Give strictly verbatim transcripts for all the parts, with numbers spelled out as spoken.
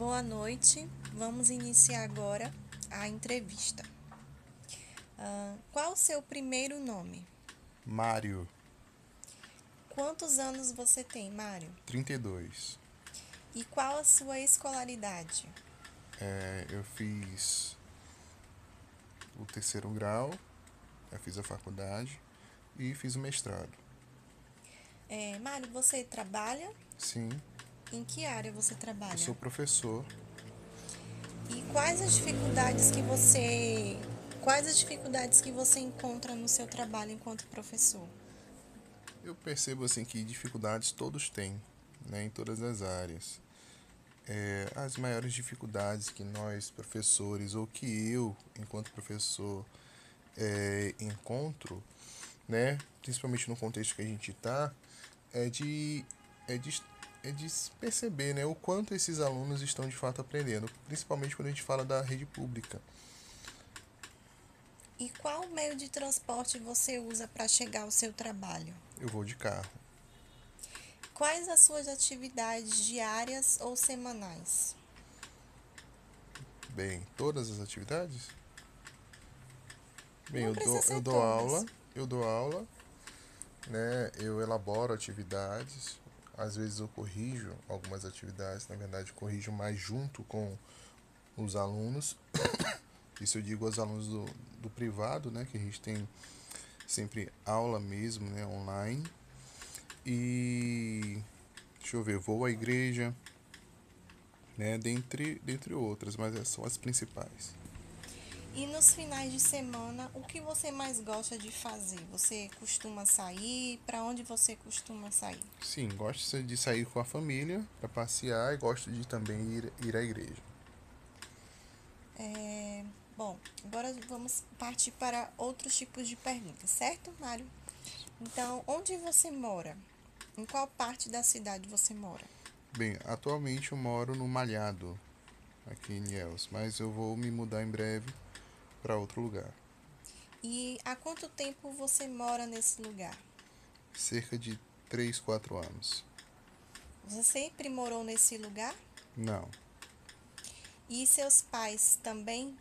Boa noite, vamos iniciar agora a entrevista. Uh, qual o seu primeiro nome? Mário. Quantos anos você tem, Mário? trinta e dois. E qual a sua escolaridade? É, eu fiz o terceiro grau, eu fiz a faculdade e fiz o mestrado. É, Mário, você trabalha? Sim. Em que área você trabalha? Eu sou professor. E quais as dificuldades que você, quais as dificuldades que você encontra no seu trabalho enquanto professor? Eu percebo assim que dificuldades todos têm, né, em todas as áreas. É, as maiores dificuldades que nós professores ou que eu enquanto professor é, encontro, né, principalmente no contexto que a gente está, é de é de é de perceber, né, o quanto esses alunos estão de fato aprendendo, principalmente quando a gente fala da rede pública. E qual meio de transporte você usa para chegar ao seu trabalho? Eu vou de carro. Quais as suas atividades diárias ou semanais? Bem, todas as atividades? Bem, eu dou, eu dou aula, eu dou aula, né, eu elaboro atividades. Às vezes eu corrijo algumas atividades, na verdade corrijo mais junto com os alunos. Isso eu digo aos alunos do, do privado, né, que a gente tem sempre aula mesmo, né, online. E deixa eu ver, vou à igreja, né, dentre, dentre outras, mas são as principais. E nos finais de semana, o que você mais gosta de fazer? Você costuma sair? Para onde você costuma sair? Sim, gosto de sair com a família, para passear, e gosto de também ir, ir à igreja. É, bom, agora vamos partir para outros tipos de perguntas, certo, Mário? Então, onde você mora? Em qual parte da cidade você mora? Bem, atualmente eu moro no Malhado, aqui em Ilhéus, mas eu vou me mudar em breve para outro lugar. E há quanto tempo você mora nesse lugar? Cerca de três, quatro anos. Você sempre morou nesse lugar? Não. E seus pais também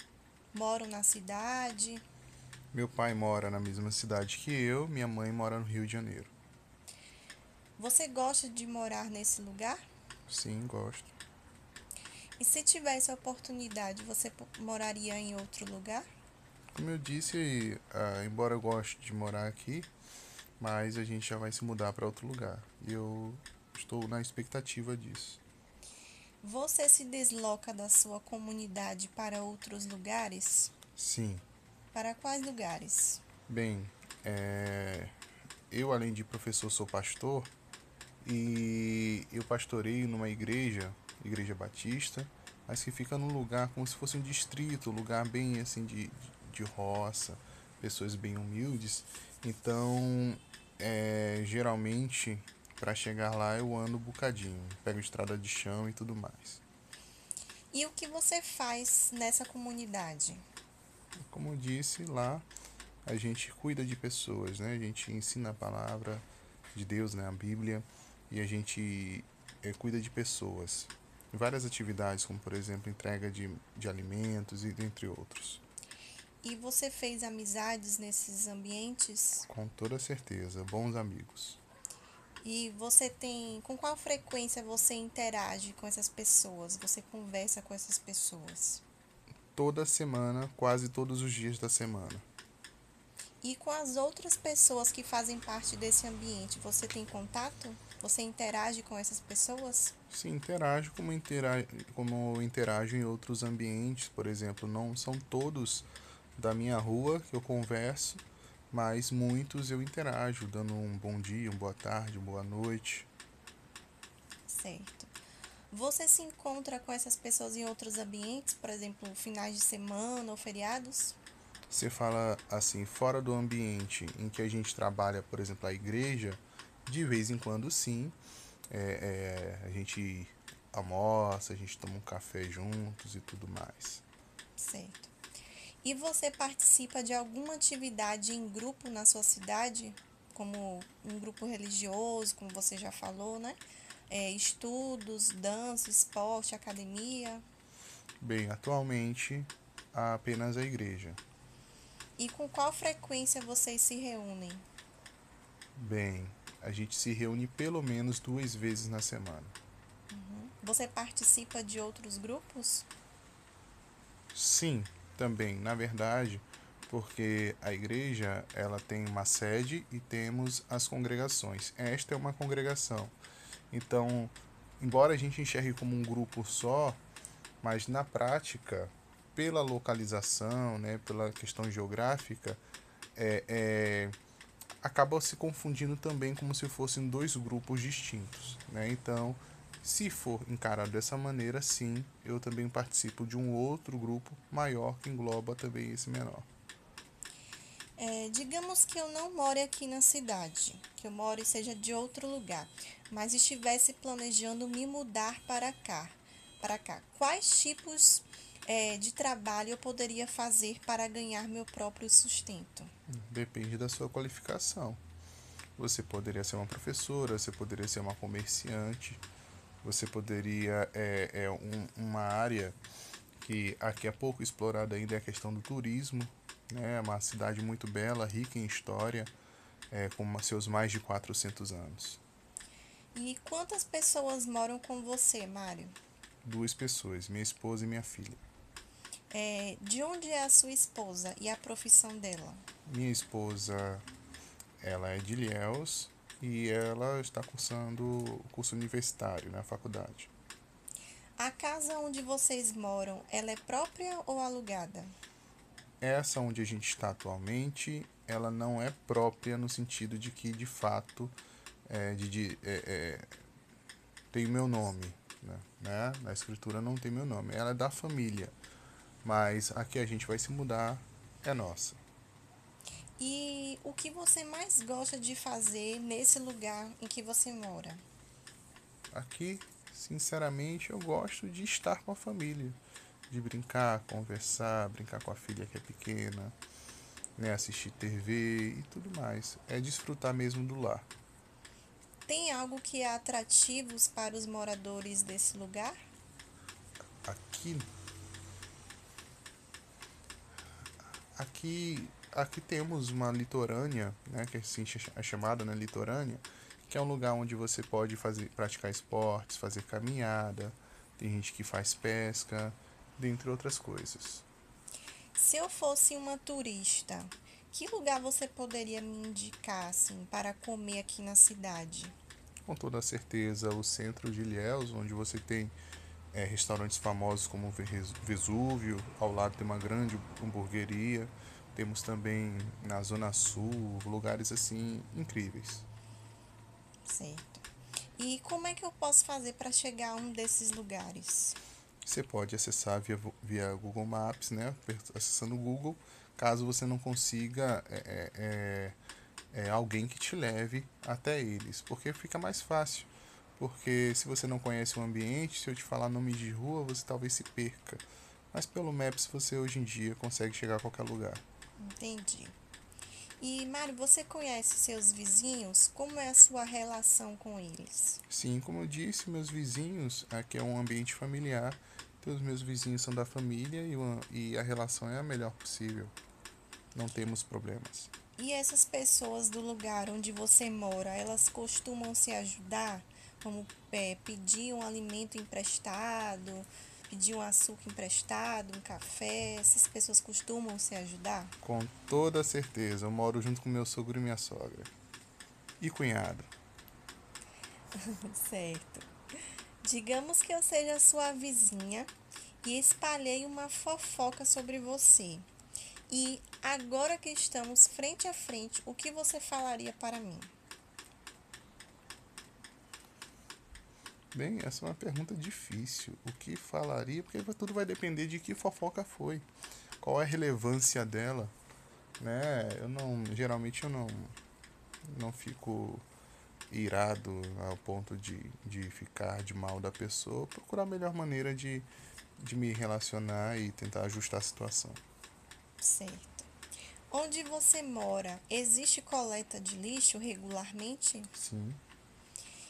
moram na cidade? Meu pai mora na mesma cidade que eu, minha mãe mora no Rio de Janeiro. Você gosta de morar nesse lugar? Sim, gosto. E se tivesse a oportunidade, você moraria em outro lugar? Como eu disse, ah, embora eu goste de morar aqui, mas a gente já vai se mudar para outro lugar. E eu estou na expectativa disso. Você se desloca da sua comunidade para outros lugares? Sim. Para quais lugares? Bem, é... eu além de professor sou pastor e eu pastoreio numa igreja... Igreja Batista, mas que fica num lugar como se fosse um distrito, um lugar bem assim de, de, de roça, pessoas bem humildes. Então, é, geralmente, para chegar lá eu ando um bocadinho, pego estrada de chão e tudo mais. E o que você faz nessa comunidade? Como eu disse, lá a gente cuida de pessoas, né? A gente ensina a palavra de Deus, né? A Bíblia, e a gente é, cuida de pessoas. Várias atividades, como por exemplo, entrega de, de alimentos e dentre outros. E você fez amizades nesses ambientes? Com toda certeza, bons amigos. E você tem... com qual frequência você interage com essas pessoas? Você conversa com essas pessoas? Toda semana, quase todos os dias da semana. E com as outras pessoas que fazem parte desse ambiente, você tem contato? Você interage com essas pessoas? Sim, interajo como, interajo como interajo em outros ambientes. Por exemplo, não são todos da minha rua que eu converso, mas muitos eu interajo, dando um bom dia, uma boa tarde, uma boa noite. Certo. Você se encontra com essas pessoas em outros ambientes? Por exemplo, finais de semana ou feriados? Você fala assim, fora do ambiente em que a gente trabalha, por exemplo, a igreja. De vez em quando, sim, é, é, a gente almoça, a gente toma um café juntos e tudo mais. Certo. E você participa de alguma atividade em grupo na sua cidade? Como um grupo religioso, como você já falou, né? é, estudos, dança, esporte, academia? Bem, atualmente há apenas a igreja. E com qual frequência vocês se reúnem? Bem, a gente se reúne pelo menos duas vezes na semana. Uhum. Você participa de outros grupos? Sim, também. Na verdade, porque a igreja ela tem uma sede e temos as congregações. Esta é uma congregação. Então, embora a gente enxergue como um grupo só, mas na prática, pela localização, né, pela questão geográfica, é, é, acaba se confundindo também como se fossem dois grupos distintos, né? Então, se for encarado dessa maneira, sim, eu também participo de um outro grupo maior que engloba também esse menor. É, digamos que eu não more aqui na cidade, que eu more seja de outro lugar, mas estivesse planejando me mudar para cá. Para cá. Quais tipos é, de trabalho eu poderia fazer para ganhar meu próprio sustento? Depende da sua qualificação. Você poderia ser uma professora, você poderia ser uma comerciante, você poderia... É, é um, uma área que aqui é pouco explorada ainda é a questão do turismo, né? É uma cidade muito bela, rica em história, é, com seus mais de quatrocentos anos. E quantas pessoas moram com você, Mário? Duas pessoas, minha esposa e minha filha. É, de onde é a sua esposa e a profissão dela? Minha esposa, ela é de Ilhéus e ela está cursando o curso universitário na faculdade. A casa onde vocês moram, ela é própria ou alugada? Essa onde a gente está atualmente, ela não é própria no sentido de que, de fato, é, de, de, é, é, tem o meu nome. Né? Na escritura não tem meu nome, ela é da família, mas aqui a gente vai se mudar, é nossa. E o que você mais gosta de fazer nesse lugar em que você mora? Aqui, sinceramente, eu gosto de estar com a família, de brincar, conversar, brincar com a filha que é pequena, né? Assistir T V e tudo mais, é desfrutar mesmo do lar. Tem algo que é atrativo para os moradores desse lugar? Aqui, aqui, aqui temos uma litorânea, né, que assim é chamada, né, litorânea, que é um lugar onde você pode fazer, praticar esportes, fazer caminhada, tem gente que faz pesca, dentre outras coisas. Se eu fosse uma turista, que lugar você poderia me indicar, assim, para comer aqui na cidade? Com toda certeza, o centro de Ilhéus, onde você tem é, restaurantes famosos como Vesúvio, ao lado tem uma grande hamburgueria, temos também na Zona Sul, lugares, assim, incríveis. Certo. E como é que eu posso fazer para chegar a um desses lugares? Você pode acessar via, via Google Maps, né, acessando o Google. Caso você não consiga é, é, é, alguém que te leve até eles. Porque fica mais fácil. Porque se você não conhece o ambiente, se eu te falar nome de rua, você talvez se perca. Mas pelo Maps você hoje em dia consegue chegar a qualquer lugar. Entendi. E Mário, você conhece seus vizinhos? Como é a sua relação com eles? Sim, como eu disse, meus vizinhos, aqui é um ambiente familiar. Então os meus vizinhos são da família e, uma, e a relação é a melhor possível. Não temos problemas. E essas pessoas do lugar onde você mora, elas costumam se ajudar? Como é, pedir um alimento emprestado, pedir um açúcar emprestado, um café? Essas pessoas costumam se ajudar? Com toda certeza. Eu moro junto com meu sogro e minha sogra. E cunhado. Certo. Digamos que eu seja sua vizinha e espalhei uma fofoca sobre você. E agora que estamos frente a frente, o que você falaria para mim? Bem, essa é uma pergunta difícil. O que falaria? Porque tudo vai depender de que fofoca foi. Qual é a relevância dela, né? Eu não, geralmente eu não, não fico irado ao ponto de, de ficar de mal da pessoa. Procurar a melhor maneira de, de me relacionar e tentar ajustar a situação. Certo. Onde você mora, existe coleta de lixo regularmente? Sim.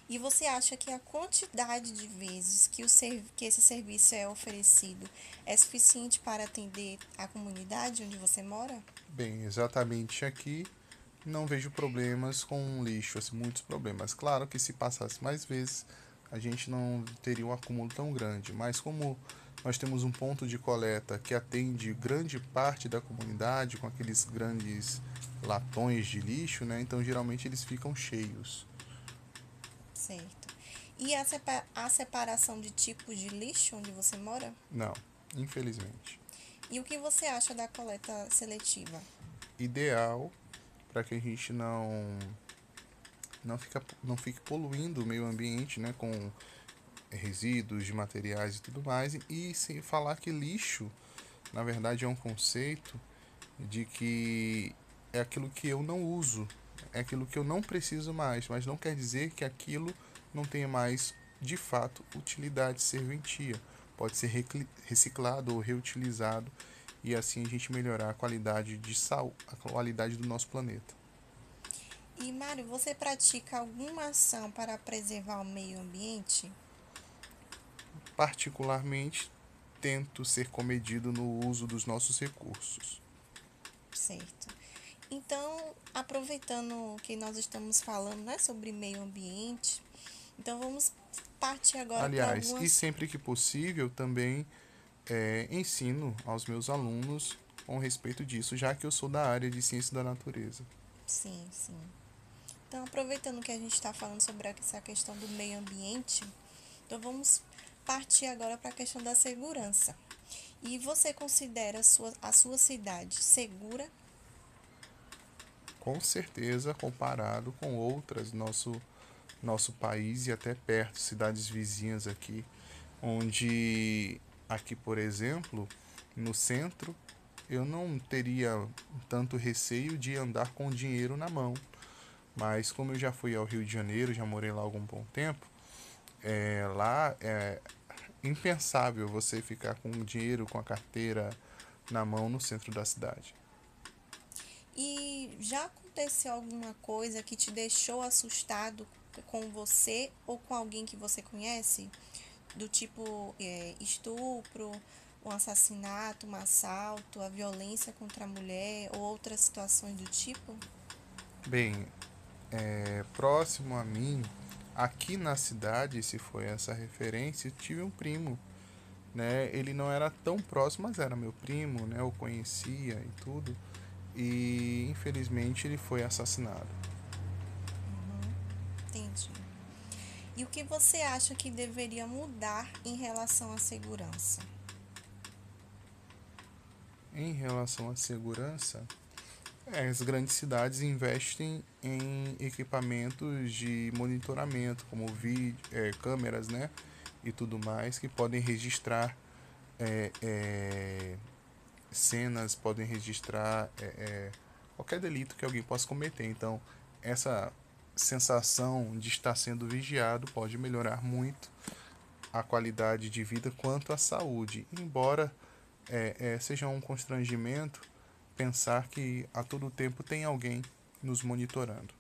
E você acha que a quantidade de vezes que, o serv- que esse serviço é oferecido é suficiente para atender a comunidade onde você mora? Bem, exatamente aqui não vejo problemas com lixo, assim, muitos problemas. Claro que se passasse mais vezes, a gente não teria um acúmulo tão grande, mas como nós temos um ponto de coleta que atende grande parte da comunidade com aqueles grandes latões de lixo, né? Então, geralmente, eles ficam cheios. Certo. E a, separa- a separação de tipos de lixo onde você mora? Não, infelizmente. E o que você acha da coleta seletiva? Ideal para que a gente não... Não, fica, não fique poluindo o meio ambiente, né, com resíduos de materiais e tudo mais. E sem falar que lixo, na verdade, é um conceito de que é aquilo que eu não uso, é aquilo que eu não preciso mais, mas não quer dizer que aquilo não tenha mais, de fato, utilidade serventia. Pode ser reciclado ou reutilizado e assim a gente melhorar a qualidade de sal, a qualidade do nosso planeta. E, Mário, você pratica alguma ação para preservar o meio ambiente? Particularmente, tento ser comedido no uso dos nossos recursos. Certo. Então, aproveitando que nós estamos falando, né, sobre meio ambiente, então vamos partir agora... Aliás, algumas... e sempre que possível, também é, ensino aos meus alunos com respeito disso, já que eu sou da área de ciência da natureza. Sim, sim. Então, aproveitando que a gente está falando sobre essa questão do meio ambiente, então vamos partir agora para a questão da segurança. E você considera a sua, a sua cidade segura? Com certeza, comparado com outras, nosso, nosso país e até perto, cidades vizinhas aqui, onde aqui, por exemplo, no centro, eu não teria tanto receio de andar com dinheiro na mão. Mas como eu já fui ao Rio de Janeiro, já morei lá há algum bom tempo, é, lá é impensável você ficar com o dinheiro, com a carteira na mão no centro da cidade. E já aconteceu alguma coisa que te deixou assustado com você ou com alguém que você conhece? Do tipo é, estupro, um assassinato, um assalto, a violência contra a mulher ou outras situações do tipo? Bem... É, próximo a mim, aqui na cidade, se foi essa referência, eu tive um primo, né? Ele não era tão próximo, mas era meu primo, né? Eu conhecia e tudo, e infelizmente ele foi assassinado. Uhum. Entendi. E o que você acha que deveria mudar em relação à segurança? Em relação à segurança... As grandes cidades investem em equipamentos de monitoramento, como vídeo, é, câmeras, né, e tudo mais, que podem registrar é, é, cenas, podem registrar é, é, qualquer delito que alguém possa cometer. Então, essa sensação de estar sendo vigiado pode melhorar muito a qualidade de vida quanto à saúde, embora é, é, seja um constrangimento pensar que a todo tempo tem alguém nos monitorando.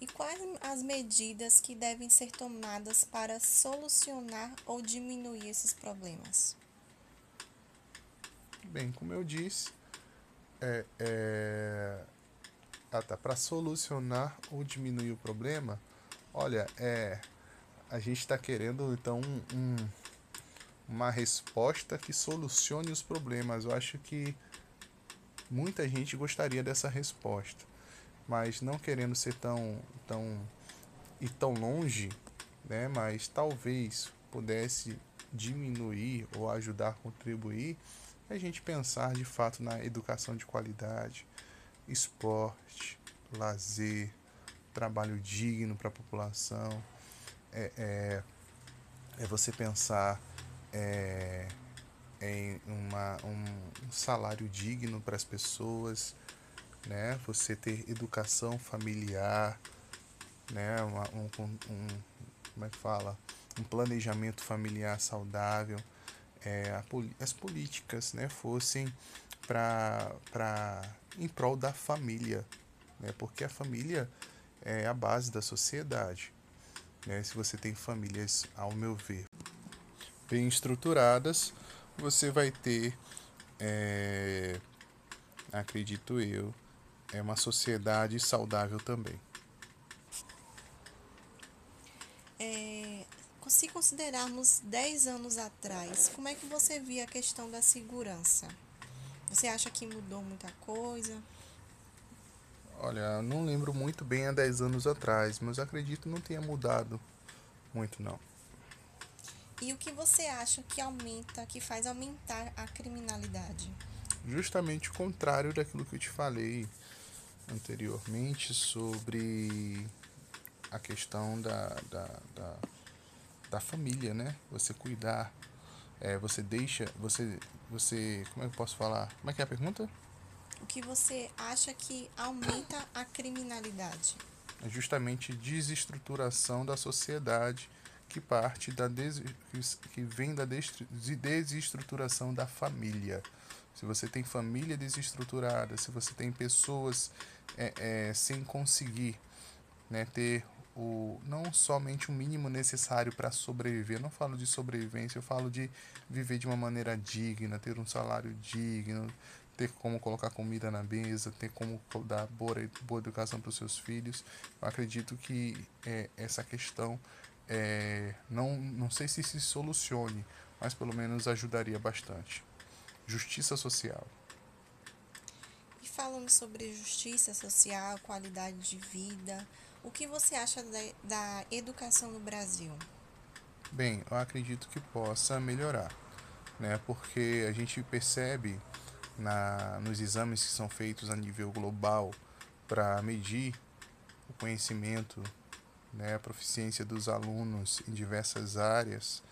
E quais as medidas que devem ser tomadas para solucionar ou diminuir esses problemas? Bem, como eu disse, é, é, ah, tá, para solucionar ou diminuir o problema, olha, é, a gente está querendo então um, um uma resposta que solucione os problemas. Eu acho que muita gente gostaria dessa resposta, mas não querendo ser tão, tão e tão longe, né? Mas talvez pudesse diminuir ou ajudar a contribuir a gente pensar de fato na educação de qualidade, esporte, lazer, trabalho digno para a população. É, é, é você pensar É, em uma, um, um salário digno para as pessoas, né? Você ter educação familiar, né? Uma, um, um, como é que fala? Um planejamento familiar saudável, é, a, as políticas, né, fossem pra, pra, em prol da família, né? Porque a família é a base da sociedade, né? Se você tem famílias, ao meu ver, bem estruturadas, você vai ter, é, acredito eu, é uma sociedade saudável também. É, se considerarmos dez anos atrás, como é que você via a questão da segurança? Você acha que mudou muita coisa? Olha, não lembro muito bem há dez anos atrás, mas acredito que não tenha mudado muito, não. E o que você acha que aumenta, que faz aumentar a criminalidade? Justamente o contrário daquilo que eu te falei anteriormente sobre a questão da, da, da, da família, né? Você cuidar, é, você deixa, você, você, como é que eu posso falar? Como é que é a pergunta? O que você acha que aumenta a criminalidade? É justamente desestruturação da sociedade, que parte da des... que vem da desestruturação da família. Se você tem família desestruturada, se você tem pessoas é, é, sem conseguir, né, ter o não somente o mínimo necessário para sobreviver. Eu não falo de sobrevivência, eu falo de viver de uma maneira digna, ter um salário digno, ter como colocar comida na mesa, ter como dar boa, boa educação para os seus filhos. Eu acredito que é, essa questão é, não, não sei se se solucione, mas pelo menos ajudaria bastante. Justiça social. E falando sobre justiça social, qualidade de vida, o que você acha da, da educação no Brasil? Bem, eu acredito que possa melhorar, né? Porque a gente percebe Na, nos exames que são feitos a nível global para medir o conhecimento, né, a proficiência dos alunos em diversas áreas,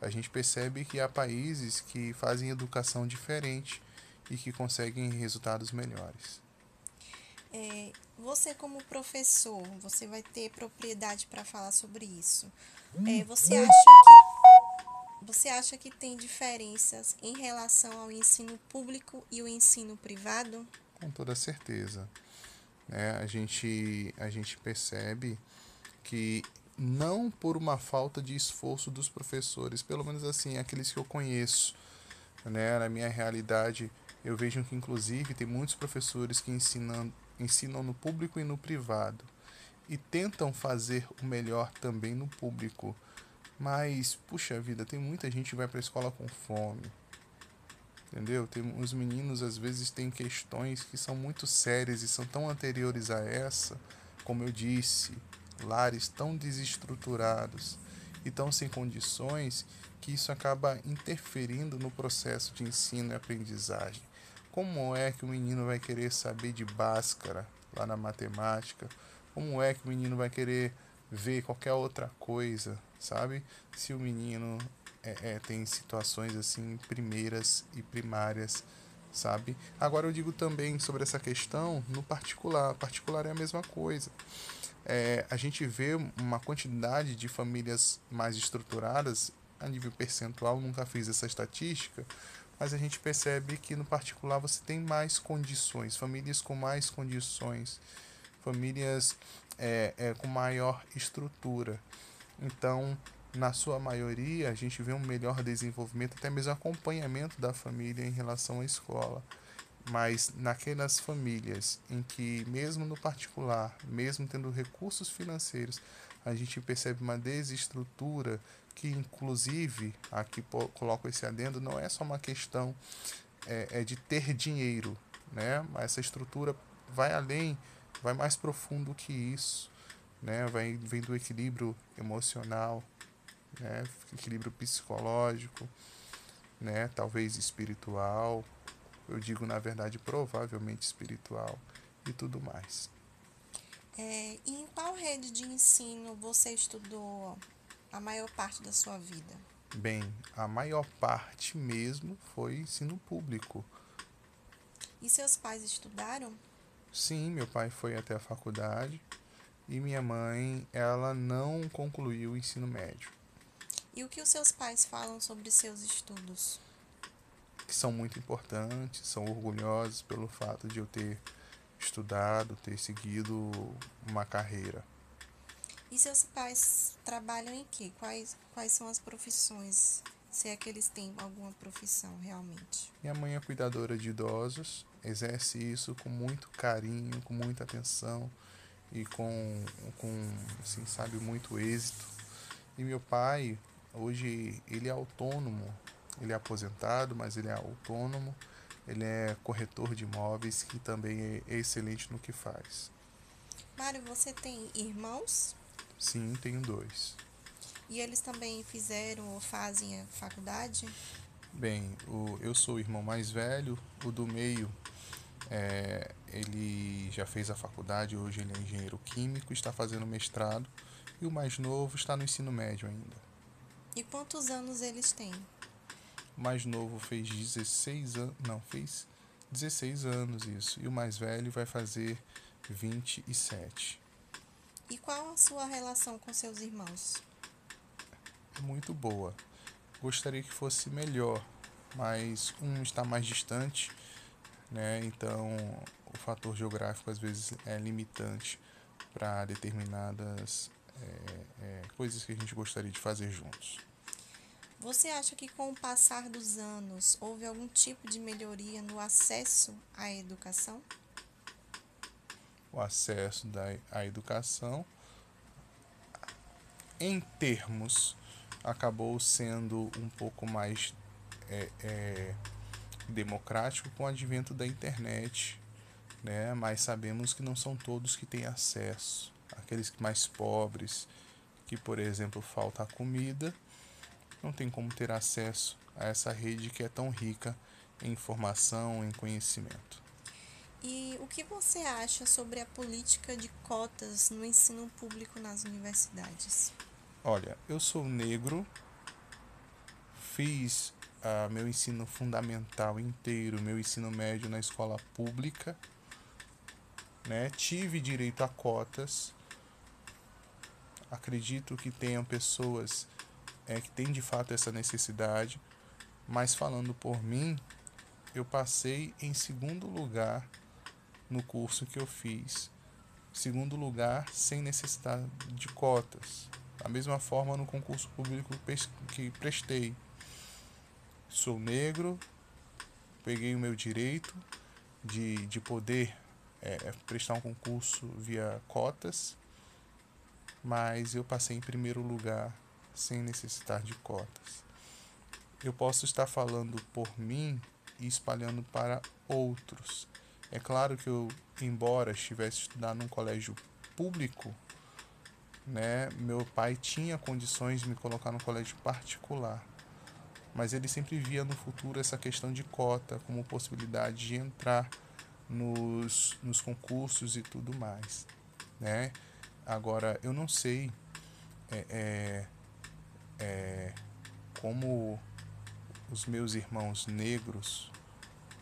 a gente percebe que há países que fazem educação diferente e que conseguem resultados melhores. É, você como professor, você vai ter propriedade para falar sobre isso. É, você acha que Você acha que tem diferenças em relação ao ensino público e o ensino privado? Com toda certeza. É, a gente, a gente percebe que não por uma falta de esforço dos professores, pelo menos assim, aqueles que eu conheço, né, na minha realidade, eu vejo que inclusive tem muitos professores que ensinam, ensinam no público e no privado e tentam fazer o melhor também no público. Mas, puxa vida, tem muita gente que vai para a escola com fome, entendeu? Tem, os meninos, às vezes, têm questões que são muito sérias e são tão anteriores a essa, como eu disse, lares tão desestruturados e tão sem condições, que isso acaba interferindo no processo de ensino e aprendizagem. Como é que o menino vai querer saber de Bhaskara, lá na matemática? Como é que o menino vai querer ver qualquer outra coisa, sabe? Se o menino é, é, tem situações assim primeiras e primárias, sabe? Agora eu digo também sobre essa questão no particular. Particular é a mesma coisa. É, a gente vê uma quantidade de famílias mais estruturadas, a nível percentual, nunca fiz essa estatística, mas a gente percebe que no particular você tem mais condições, famílias com mais condições, famílias é, é, com maior estrutura. Então, na sua maioria, a gente vê um melhor desenvolvimento, até mesmo acompanhamento da família em relação à escola. Mas naquelas famílias em que, mesmo no particular, mesmo tendo recursos financeiros, a gente percebe uma desestrutura que, inclusive, aqui coloco esse adendo, não é só uma questão é, é de ter dinheiro, né? Essa estrutura vai além, vai mais profundo que isso. Né, vem, vem do equilíbrio emocional, né, equilíbrio psicológico, né, talvez espiritual, eu digo na verdade provavelmente espiritual e tudo mais. É, e em qual rede de ensino você estudou a maior parte da sua vida? Bem, a maior parte mesmo foi ensino público. E seus pais estudaram? Sim, meu pai foi até a faculdade. E minha mãe, ela não concluiu o ensino médio. E o que os seus pais falam sobre seus estudos? Que são muito importantes, são orgulhosos pelo fato de eu ter estudado, ter seguido uma carreira. E seus pais trabalham em quê? Quais, quais são as profissões? Se é que eles têm alguma profissão realmente. Minha mãe é cuidadora de idosos, exerce isso com muito carinho, com muita atenção e com, com assim, sabe, muito êxito. E meu pai, hoje, ele é autônomo, ele é aposentado, mas ele é autônomo, ele é corretor de imóveis, que também é excelente no que faz. Mário, você tem irmãos? Sim, tenho dois. E eles também fizeram ou fazem a faculdade? Bem, o, eu sou o irmão mais velho, o do meio, é, ele já fez a faculdade, hoje ele é engenheiro químico, está fazendo mestrado, e o mais novo está no ensino médio ainda. E quantos anos eles têm? O mais novo fez dezesseis anos, não, fez dezesseis anos isso, e o mais velho vai fazer vinte e sete. E qual a sua relação com seus irmãos? Muito boa. Gostaria que fosse melhor, mas um está mais distante, né? Então o fator geográfico às vezes é limitante para determinadas é, é, coisas que a gente gostaria de fazer juntos. Você acha que com o passar dos anos houve algum tipo de melhoria no acesso à educação? O acesso da, à educação, em termos, acabou sendo um pouco mais é, é, democrático com o advento da internet, né? Mas sabemos que não são todos que têm acesso. Aqueles mais pobres, que, por exemplo, falta a comida, não tem como ter acesso a essa rede que é tão rica em informação, em conhecimento. E o que você acha sobre a política de cotas no ensino público nas universidades? Olha, eu sou negro, fiz ah, meu ensino fundamental inteiro, meu ensino médio na escola pública, né? Tive direito a cotas. Acredito que tenham pessoas é, que têm de fato essa necessidade, mas falando por mim, eu passei em segundo lugar no curso que eu fiz, segundo lugar sem necessidade de cotas. Da mesma forma no concurso público que prestei. Sou negro, peguei o meu direito de, de poder é, prestar um concurso via cotas, mas eu passei em primeiro lugar sem necessitar de cotas. Eu posso estar falando por mim e espalhando para outros. É claro que eu, embora estivesse estudando num colégio público, né, meu pai tinha condições de me colocar no colégio particular, mas ele sempre via no futuro essa questão de cota como possibilidade de entrar nos, nos concursos e tudo mais, né? Agora, eu não sei é, é, é, como os meus irmãos negros,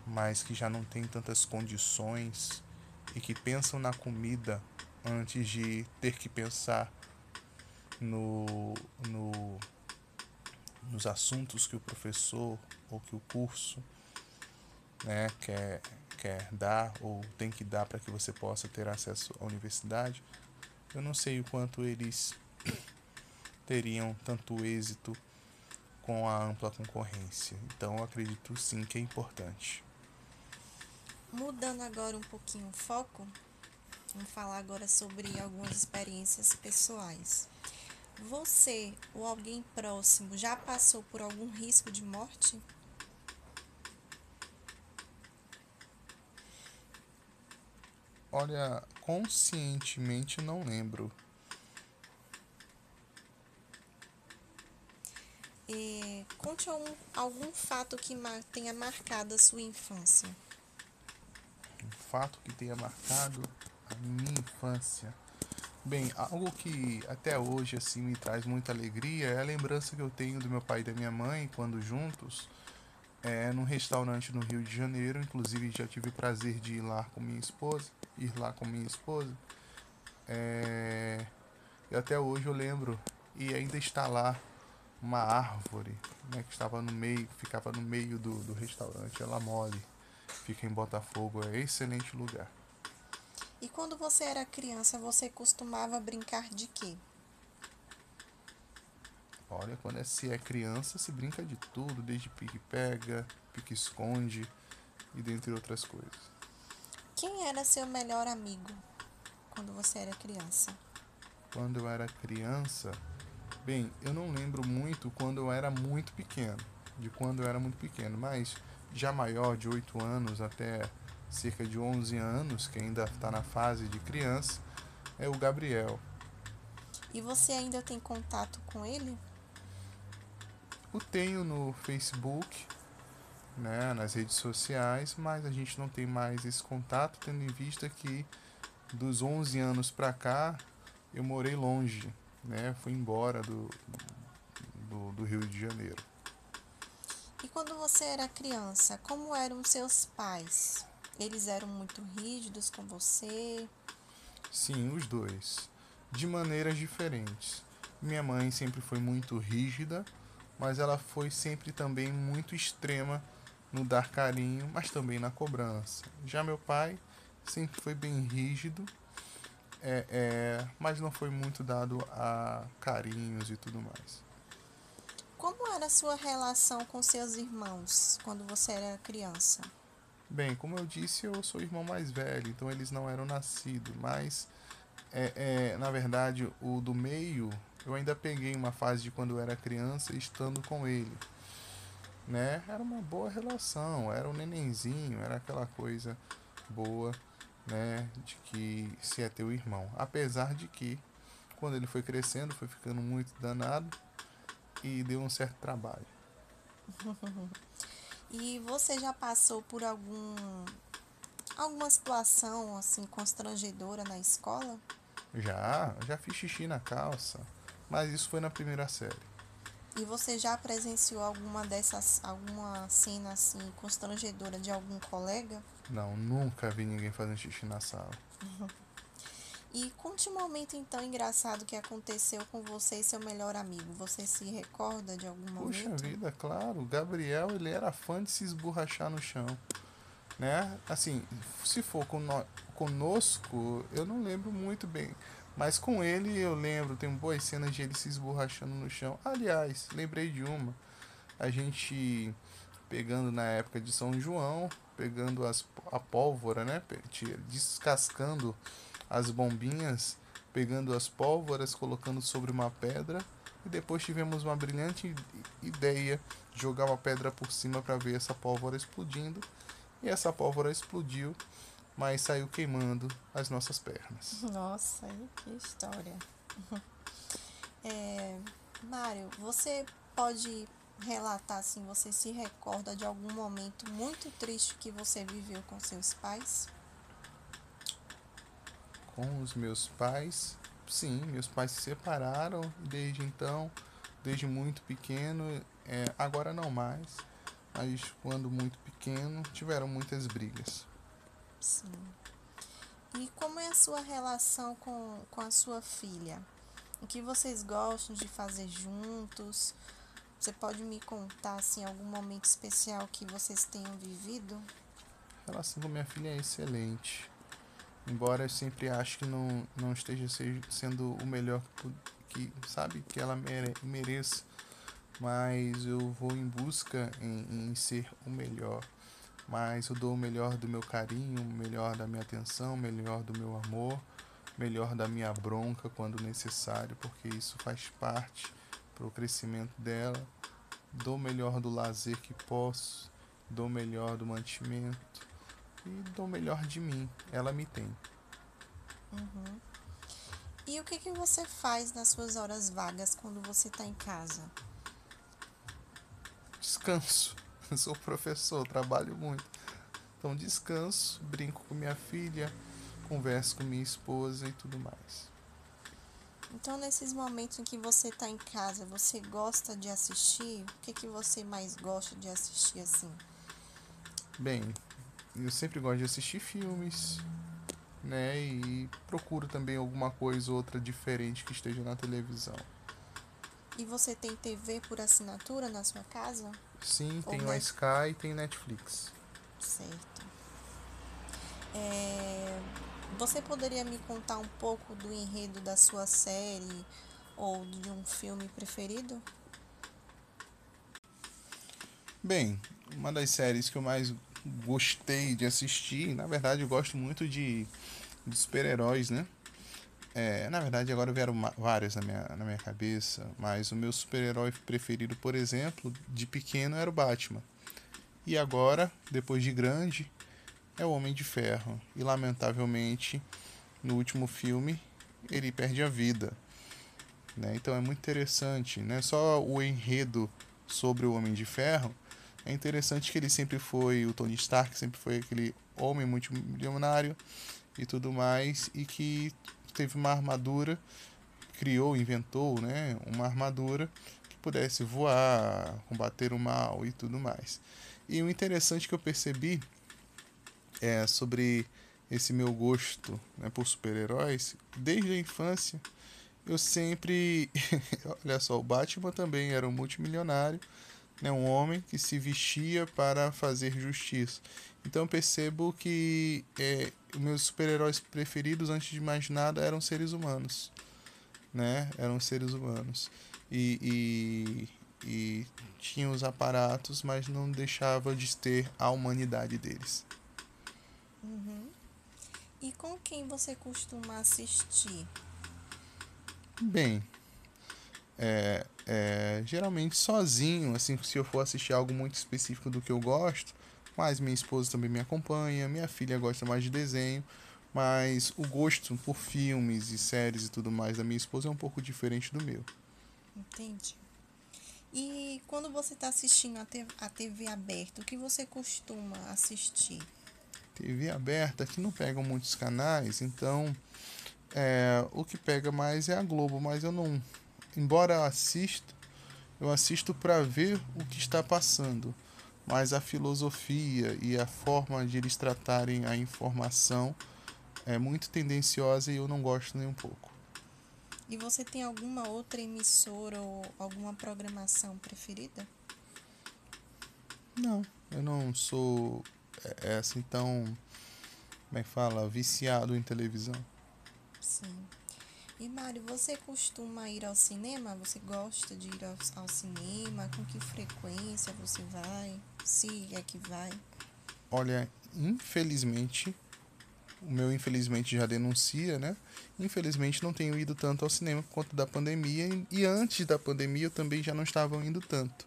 mas que já não têm tantas condições e que pensam na comida antes de ter que pensar no, no, nos assuntos que o professor ou que o curso, né, quer, quer dar ou tem que dar para que você possa ter acesso à universidade, eu não sei o quanto eles teriam tanto êxito com a ampla concorrência. Então, eu acredito sim que é importante. Mudando agora um pouquinho o foco, vamos falar agora sobre algumas experiências pessoais. Você ou alguém próximo já passou por algum risco de morte? Olha, conscientemente não lembro. E conte algum, algum fato que tenha marcado a sua infância. Um fato que tenha marcado minha infância. Bem, algo que até hoje assim me traz muita alegria é a lembrança que eu tenho do meu pai e da minha mãe quando juntos é num restaurante no Rio de Janeiro. Inclusive já tive o prazer de ir lá com minha esposa, ir lá com minha esposa. É, e até hoje eu lembro e ainda está lá uma árvore, né, que estava no meio, ficava no meio do, do restaurante. Ela mole, fica em Botafogo, é um excelente lugar. E quando você era criança, você costumava brincar de quê? Olha, quando se é criança, se brinca de tudo, desde pique-pega, pique-esconde e dentre outras coisas. Quem era seu melhor amigo quando você era criança? Quando eu era criança... Bem, eu não lembro muito quando eu era muito pequeno, de quando eu era muito pequeno, mas já maior, de oito anos até cerca de onze anos, que ainda está na fase de criança, é o Gabriel. E você ainda tem contato com ele? O tenho no Facebook, né, nas redes sociais, mas a gente não tem mais esse contato, tendo em vista que dos onze anos para cá eu morei longe, né, fui embora do, do, do Rio de Janeiro. E quando você era criança, como eram seus pais? Eles eram muito rígidos com você? Sim, os dois. De maneiras diferentes. Minha mãe sempre foi muito rígida, mas ela foi sempre também muito extrema no dar carinho, mas também na cobrança. Já meu pai sempre foi bem rígido, é, é, mas não foi muito dado a carinhos e tudo mais. Como era a sua relação com seus irmãos quando você era criança? Bem, como eu disse, eu sou o irmão mais velho, então eles não eram nascidos, mas... É, é, na verdade, o do meio, eu ainda peguei uma fase de quando eu era criança, estando com ele, né? Era uma boa relação, era um nenenzinho, era aquela coisa boa, né? De que se é teu irmão. Apesar de que, quando ele foi crescendo, foi ficando muito danado e deu um certo trabalho. E você já passou por algum... alguma situação, assim, constrangedora na escola? Já, já fiz xixi na calça, mas isso foi na primeira série. E você já presenciou alguma dessas, alguma cena, assim, constrangedora de algum colega? Não, nunca vi ninguém fazendo xixi na sala. Uhum. E conte um momento, então, engraçado que aconteceu com você e seu melhor amigo. Você se recorda de algum momento? Poxa vida, claro. O Gabriel, ele era fã de se esborrachar no chão. Né? Assim, se for conosco, eu não lembro muito bem, mas com ele eu lembro, tem boas cenas de ele se esborrachando no chão. Aliás, lembrei de uma, a gente pegando na época de São João, pegando as, a pólvora, né? Descascando as bombinhas, pegando as pólvoras, colocando sobre uma pedra, e depois tivemos uma brilhante ideia de jogar uma pedra por cima para ver essa pólvora explodindo. E essa pólvora explodiu, mas saiu queimando as nossas pernas. Nossa, que história. É, Mário, você pode relatar, assim, você se recorda de algum momento muito triste que você viveu com seus pais? Com os meus pais? Sim, meus pais se separaram desde então, desde muito pequeno, é, agora não mais. Mas quando muito pequeno, tiveram muitas brigas. Sim. E como é a sua relação com, com a sua filha? O que vocês gostam de fazer juntos? Você pode me contar, assim, algum momento especial que vocês tenham vivido? A relação com minha filha é excelente. Embora eu sempre ache que não, não esteja sendo o melhor que, sabe, que ela mere, mereça. Mas eu vou em busca em, em ser o melhor. Mas eu dou o melhor do meu carinho, o melhor da minha atenção, o melhor do meu amor, o melhor da minha bronca quando necessário, porque isso faz parte para o crescimento dela. Dou o melhor do lazer que posso, dou o melhor do mantimento e dou o melhor de mim. Ela me tem. Uhum. E o que, que você faz nas suas horas vagas quando você está em casa? Descanso, sou professor, trabalho muito, então descanso, brinco com minha filha, converso com minha esposa e tudo mais. Então, nesses momentos em que você está em casa, você gosta de assistir? O que, que você mais gosta de assistir, assim? Bem, eu sempre gosto de assistir filmes, né, e procuro também alguma coisa ou outra diferente que esteja na televisão. E você tem T V por assinatura na sua casa? Sim, tem a Sky e tem Netflix. Certo. É, Você poderia me contar um pouco do enredo da sua série ou de um filme preferido? Bem, uma das séries que eu mais gostei de assistir, na verdade eu gosto muito de, de super-heróis, né? É, na verdade agora vieram várias na minha, na minha cabeça, mas o meu super-herói preferido, por exemplo, de pequeno era o Batman. E agora, depois de grande, é o Homem de Ferro. E lamentavelmente, no último filme, ele perde a vida, né? Então é muito interessante, né? Só o enredo sobre o Homem de Ferro, é interessante que ele sempre foi, o Tony Stark sempre foi aquele homem multimilionário e tudo mais, e que teve uma armadura, criou, inventou, né, uma armadura que pudesse voar, combater o mal e tudo mais. E o interessante que eu percebi é sobre esse meu gosto, né, por super-heróis, desde a infância eu sempre... Olha só, o Batman também era um multimilionário, né, um homem que se vestia para fazer justiça. Então eu percebo que é, meus super-heróis preferidos, antes de mais nada, eram seres humanos, né? Eram seres humanos. E, e, e tinham os aparatos, mas não deixava de ter a humanidade deles. Uhum. E com quem você costuma assistir? Bem, é, é, geralmente sozinho, assim, se eu for assistir algo muito específico do que eu gosto, mas minha esposa também me acompanha, minha filha gosta mais de desenho, mas o gosto por filmes e séries e tudo mais da minha esposa é um pouco diferente do meu. Entendi. E quando você está assistindo a T V aberta, o que você costuma assistir? T V aberta, aqui não pegam muitos canais, então... É, o que pega mais é a Globo, mas eu não... Embora eu assista, eu assisto para ver o que está passando. Mas a filosofia e a forma de eles tratarem a informação é muito tendenciosa e eu não gosto nem um pouco. E você tem alguma outra emissora ou alguma programação preferida? Não, eu não sou é, é assim tão... Como é que fala? Viciado em televisão. Sim. E Mário, você costuma ir ao cinema? Você gosta de ir ao, ao cinema? Com que frequência você vai? Se é que vai? Olha, infelizmente, o meu infelizmente já denuncia, né? Infelizmente não tenho ido tanto ao cinema por conta da pandemia. E antes da pandemia eu também já não estava indo tanto.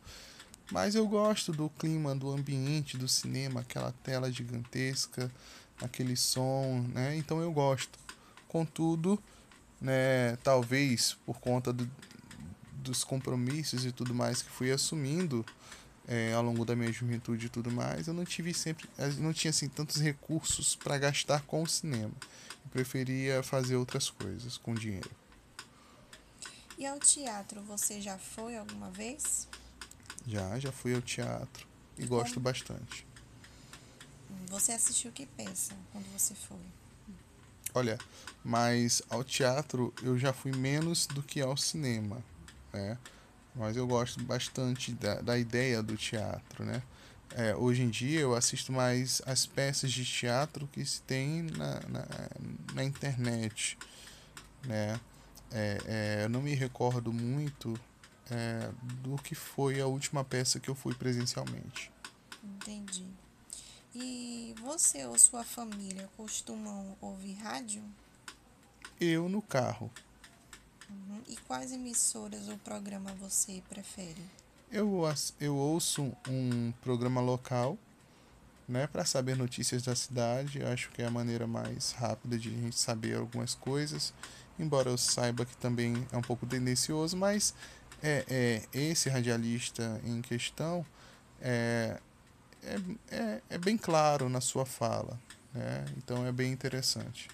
Mas eu gosto do clima, do ambiente, do cinema, aquela tela gigantesca, aquele som, né? Então eu gosto. Contudo, né, talvez por conta do, dos compromissos e tudo mais que fui assumindo é, ao longo da minha juventude e tudo mais, eu não tive sempre, não tinha assim, tantos recursos para gastar com o cinema. Eu preferia fazer outras coisas com dinheiro. E ao teatro, você já foi alguma vez? Já, já fui ao teatro e Como? gosto bastante. Você assistiu que peça quando você foi? Olha, mas ao teatro eu já fui menos do que ao cinema, né? Mas eu gosto bastante da, da ideia do teatro, né? É, hoje em dia eu assisto mais as peças de teatro que se tem na, na, na internet, né? É, é, eu não me recordo muito é, do que foi a última peça que eu fui presencialmente. Entendi. E você ou sua família costumam ouvir rádio? Eu no carro. Uhum. E quais emissoras ou programa você prefere? Eu, eu ouço um programa local, né, para saber notícias da cidade. Eu acho que é a maneira mais rápida de a gente saber algumas coisas. Embora eu saiba que também é um pouco tendencioso, mas é, é, esse radialista em questão... é É, é, é bem claro na sua fala, né? Então é bem interessante.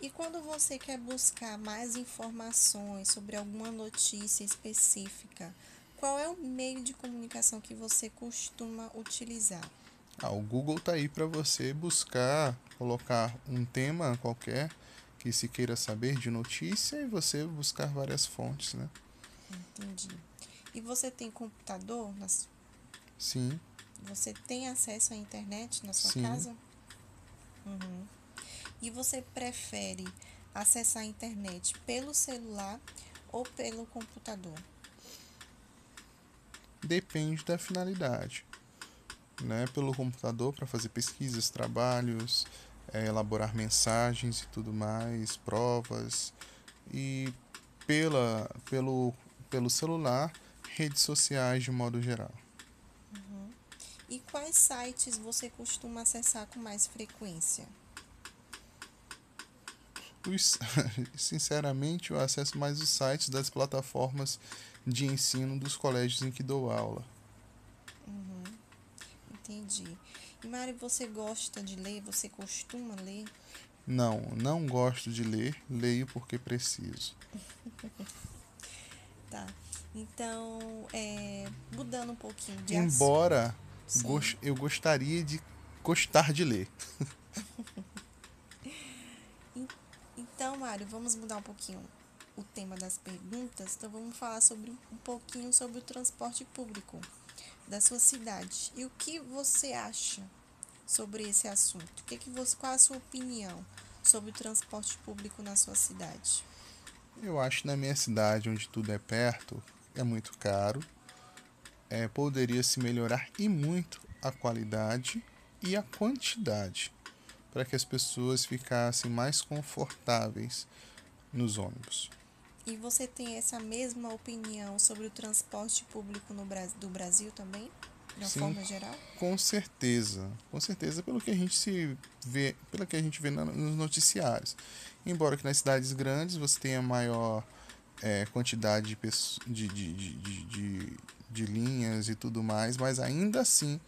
E quando você quer buscar mais informações sobre alguma notícia específica, qual é o meio de comunicação que você costuma utilizar? Ah, o Google está aí para você buscar, colocar um tema qualquer que se queira saber de notícia e você buscar várias fontes, né? Entendi. E você tem computador? Nas... Sim. Você tem acesso à internet na sua Sim. casa? Uhum. e você prefere acessar a internet pelo celular ou pelo computador? Depende da finalidade, né? Pelo computador para fazer pesquisas, trabalhos, é, elaborar mensagens e tudo mais, provas, e pela, pelo, pelo celular, redes sociais de modo geral. Uhum. E quais sites você costuma acessar com mais frequência? Os, sinceramente, eu acesso mais os sites das plataformas de ensino dos colégios em que dou aula. Uhum. Entendi. E, Mário, você gosta de ler? Você costuma ler? Não, não gosto de ler. Leio porque preciso. Tá. Então, é, mudando um pouquinho de assunto. Embora go- eu gostaria de gostar de ler. Então, Mário, vamos mudar um pouquinho o tema das perguntas. Então, vamos falar sobre um pouquinho sobre o transporte público da sua cidade. E o que você acha sobre esse assunto? O que que você, qual a sua opinião sobre o transporte público na sua cidade? Eu acho que na minha cidade, onde tudo é perto, é muito caro. É, poderia se melhorar e muito a qualidade e a quantidade, para que as pessoas ficassem mais confortáveis nos ônibus. E você tem essa mesma opinião sobre o transporte público no Bra- do Brasil também? De uma Sim, forma geral? Com certeza. Com certeza, pelo que a gente se vê, pelo que a gente vê na, nos noticiários. Embora que nas cidades grandes você tenha maior é, quantidade de, peço- de, de, de, de, de, de linhas e tudo mais, mas ainda assim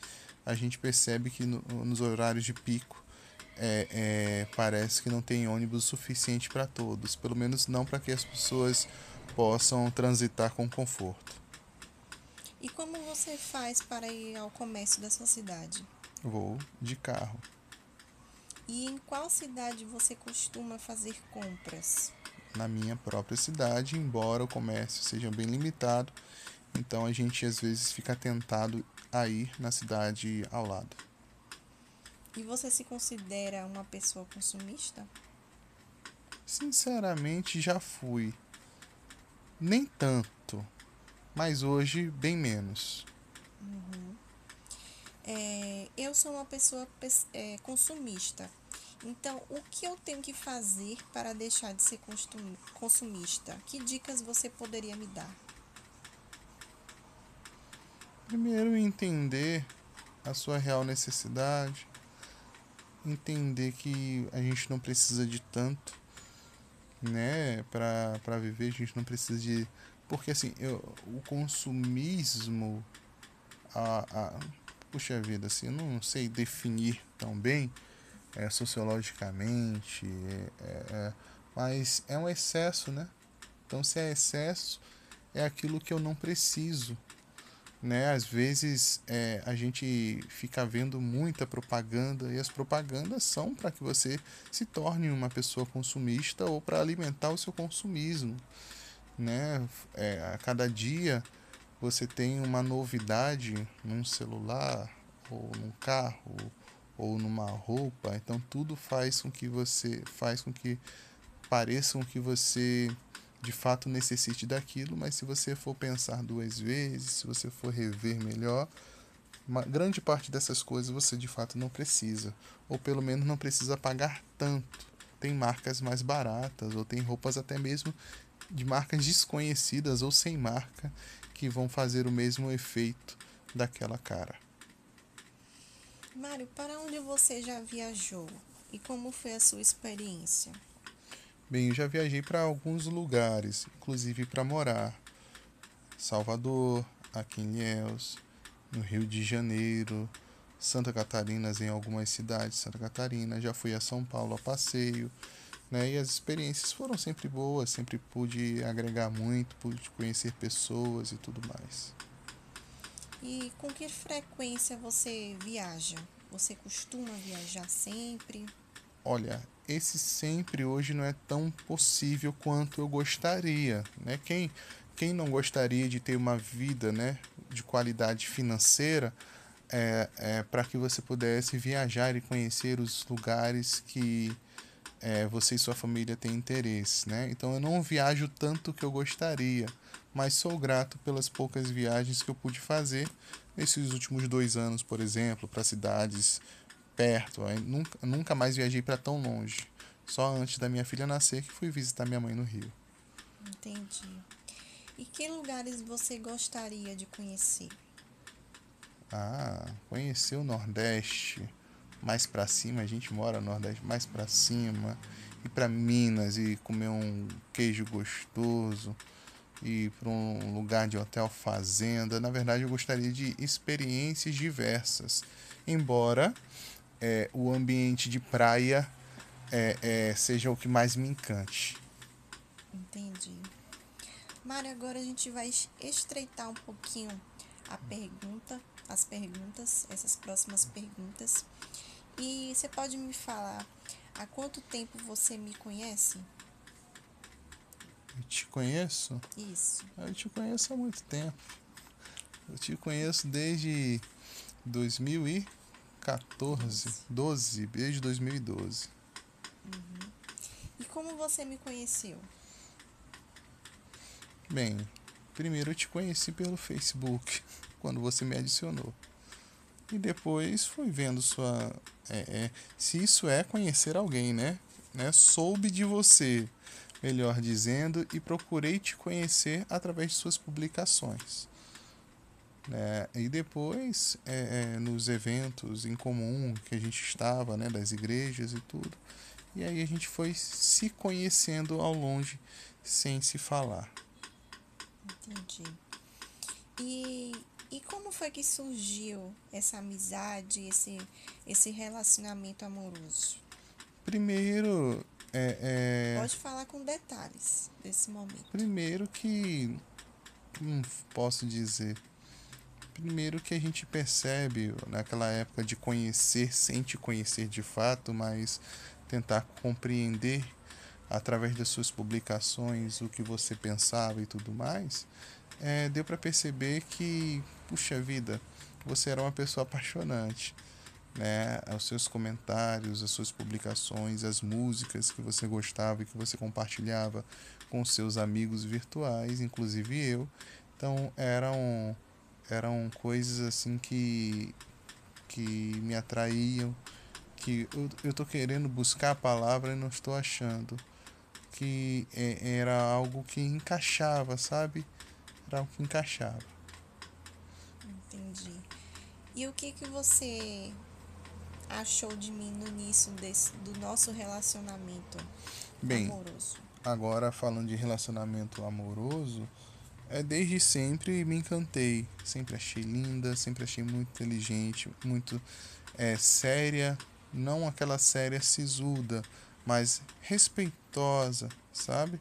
a gente percebe que no, nos horários de pico, É, é, parece que não tem ônibus suficiente para todos, pelo menos não para que as pessoas possam transitar com conforto. E como você faz para ir ao comércio da sua cidade? Vou de carro. E em qual cidade você costuma fazer compras? Na minha própria cidade, embora o comércio seja bem limitado, então a gente às vezes fica tentado a ir na cidade ao lado. E você se considera uma pessoa consumista? Sinceramente, já fui. Nem tanto, mas hoje, bem menos. Uhum. É, eu sou uma pessoa é, consumista. Então, o que eu tenho que fazer para deixar de ser consumista? Que dicas você poderia me dar? Primeiro, entender a sua real necessidade. Entender que a gente não precisa de tanto, né, pra, pra viver, a gente não precisa de... Porque, assim, eu, o consumismo, a, a, puxa vida, assim, eu não sei definir tão bem, é, sociologicamente, é, é, mas é um excesso, né? Então, se é excesso, é aquilo que eu não preciso, né? Às vezes é, a gente fica vendo muita propaganda, e as propagandas são para que você se torne uma pessoa consumista ou para alimentar o seu consumismo, né? É, a cada dia você tem uma novidade num celular, ou num carro, ou numa roupa, então tudo faz com que você faz com que pareça que você de fato necessite daquilo, mas se você for pensar duas vezes, se você for rever melhor, uma grande parte dessas coisas você de fato não precisa, ou pelo menos não precisa pagar tanto. Tem marcas mais baratas, ou tem roupas até mesmo de marcas desconhecidas ou sem marca, que vão fazer o mesmo efeito daquela cara. Mário, para onde você já viajou e como foi a sua experiência? Bem, eu já viajei para alguns lugares, inclusive para morar. Salvador, aqui em Ilhéus, no Rio de Janeiro, Santa Catarina, em algumas cidades de Santa Catarina. Já fui a São Paulo a passeio, né? E as experiências foram sempre boas, sempre pude agregar muito, pude conhecer pessoas e tudo mais. E com que frequência você viaja? Você costuma viajar sempre? Olha, esse sempre hoje não é tão possível quanto eu gostaria, né? Quem, quem não gostaria de ter uma vida, né, de qualidade financeira, é, é, para que você pudesse viajar e conhecer os lugares que é, você e sua família têm interesse, né? Então eu não viajo tanto que eu gostaria, mas sou grato pelas poucas viagens que eu pude fazer nesses últimos dois anos, por exemplo, para cidades perto. Eu nunca, nunca mais viajei para tão longe, só antes da minha filha nascer que fui visitar minha mãe no Rio. Entendi. E que lugares você gostaria de conhecer? Ah, conhecer o Nordeste, mais pra cima, a gente mora no Nordeste, mais pra cima, ir pra Minas e comer um queijo gostoso, ir pra um lugar de hotel fazenda. Na verdade, eu gostaria de experiências diversas, embora é, o ambiente de praia é, é, seja o que mais me encante. Entendi. Mário, agora a gente vai estreitar um pouquinho a pergunta, as perguntas, essas próximas perguntas. E você pode me falar há quanto tempo você me conhece? Eu te conheço? Isso. Eu te conheço há muito tempo. Eu te conheço desde dois mil e quatorze, Isso. doze, desde dois mil e doze. Uhum. E como você me conheceu? Bem, primeiro eu te conheci pelo Facebook, quando você me adicionou. E depois fui vendo sua... É, é, se isso é conhecer alguém, né? né? Soube de você, melhor dizendo, e procurei te conhecer através de suas publicações. É, e depois, é, é, nos eventos em comum que a gente estava, né? Das igrejas e tudo. E aí a gente foi se conhecendo ao longe, sem se falar. Entendi. E, e como foi que surgiu essa amizade, esse, esse relacionamento amoroso? Primeiro... É, é... Pode falar com detalhes desse momento. Primeiro que... Hum, posso dizer... Primeiro que a gente percebe, naquela época de conhecer, sem te conhecer de fato, mas tentar compreender através das suas publicações, o que você pensava e tudo mais, é, deu para perceber que, puxa vida, você era uma pessoa apaixonante, né? Os seus comentários, as suas publicações, as músicas que você gostava e que você compartilhava com seus amigos virtuais, inclusive eu. Então, eram, eram coisas assim que, que me atraíam, que eu estou querendo buscar a palavra e não estou achando. Que era algo que encaixava, sabe? Era algo que encaixava. Entendi. E o que, que você achou de mim no início desse, do nosso relacionamento Bem, amoroso? Agora falando de relacionamento amoroso, é, desde sempre me encantei. Sempre achei linda, sempre achei muito inteligente, muito é, séria. Não aquela séria sisuda, mas respeitosa, sabe?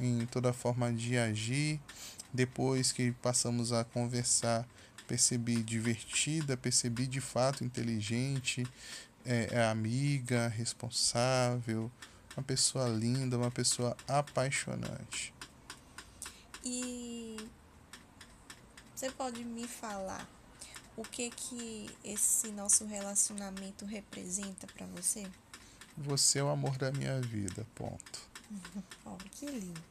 Em toda forma de agir. Depois que passamos a conversar, percebi divertida, percebi de fato inteligente, é, amiga, responsável, uma pessoa linda, uma pessoa apaixonante. E você pode me falar o que que esse nosso relacionamento representa para você? Você é o amor da minha vida, ponto. Oh, que lindo.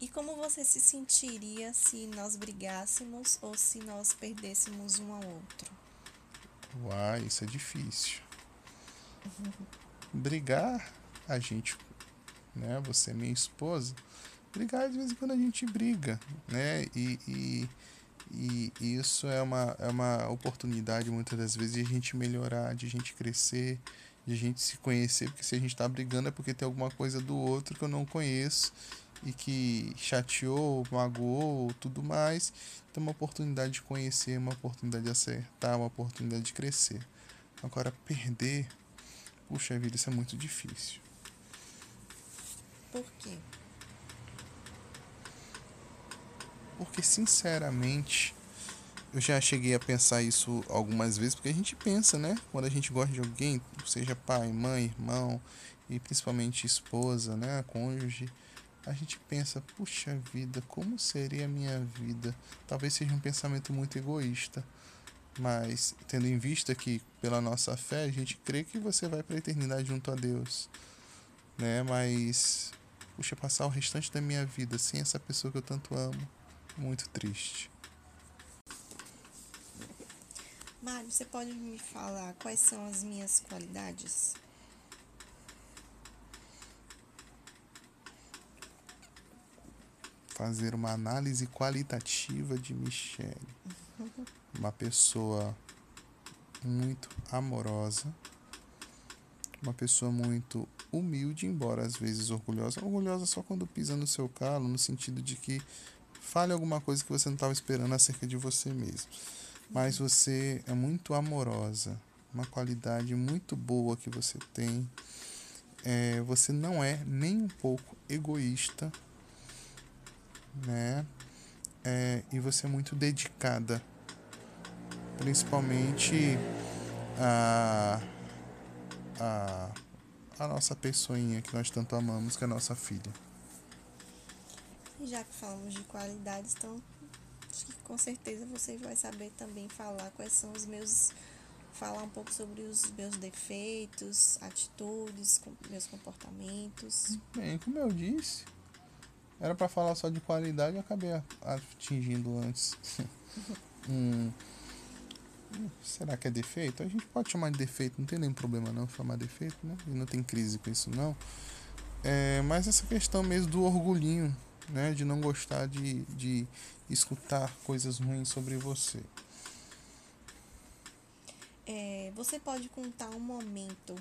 E como você se sentiria se nós brigássemos ou se nós perdêssemos um ao outro? Uai, isso é difícil. Brigar, a gente, né? Você é minha esposa. Brigar, de vez em quando a gente briga, né? E... e... E isso é uma, é uma oportunidade, muitas das vezes, de a gente melhorar, de a gente crescer, de a gente se conhecer. Porque se a gente tá brigando é porque tem alguma coisa do outro que eu não conheço e que chateou, magoou, tudo mais. Então, uma oportunidade de conhecer, uma oportunidade de acertar, uma oportunidade de crescer. Agora, perder, puxa vida, isso é muito difícil. Por quê? Porque, sinceramente, eu já cheguei a pensar isso algumas vezes, porque a gente pensa, né? Quando a gente gosta de alguém, seja pai, mãe, irmão, e principalmente esposa, né? Cônjuge, a gente pensa, puxa vida, como seria a minha vida? Talvez seja um pensamento muito egoísta, Mas, tendo em vista que, pela nossa fé, a gente crê que você vai para a eternidade junto a Deus, né? Mas, puxa, passar o restante da minha vida sem essa pessoa que eu tanto amo, muito triste. Mário, você pode me falar quais são as minhas qualidades? Fazer uma análise qualitativa de Michelle. Uma pessoa muito amorosa, uma pessoa muito humilde, embora às vezes orgulhosa. Orgulhosa só quando pisa no seu calo, no sentido de que fale alguma coisa que você não estava esperando acerca de você mesmo. Mas você é muito amorosa, uma qualidade muito boa que você tem. É, você não é nem um pouco egoísta, né? É, e você é muito dedicada, principalmente a, a, a nossa pessoinha que nós tanto amamos, que é a nossa filha. E já que falamos de qualidades, então acho que com certeza você vai saber também falar quais são os meus, falar um pouco sobre os meus defeitos, atitudes, com, meus comportamentos. Bem, como eu disse, era pra falar só de qualidade, eu acabei atingindo antes. hum, será que é defeito? A gente pode chamar de defeito, não tem nenhum problema não chamar de defeito, né? E não tem crise com isso não. É, mas essa questão mesmo do orgulhinho, né? De não gostar de, de escutar coisas ruins sobre você. É, você pode contar um momento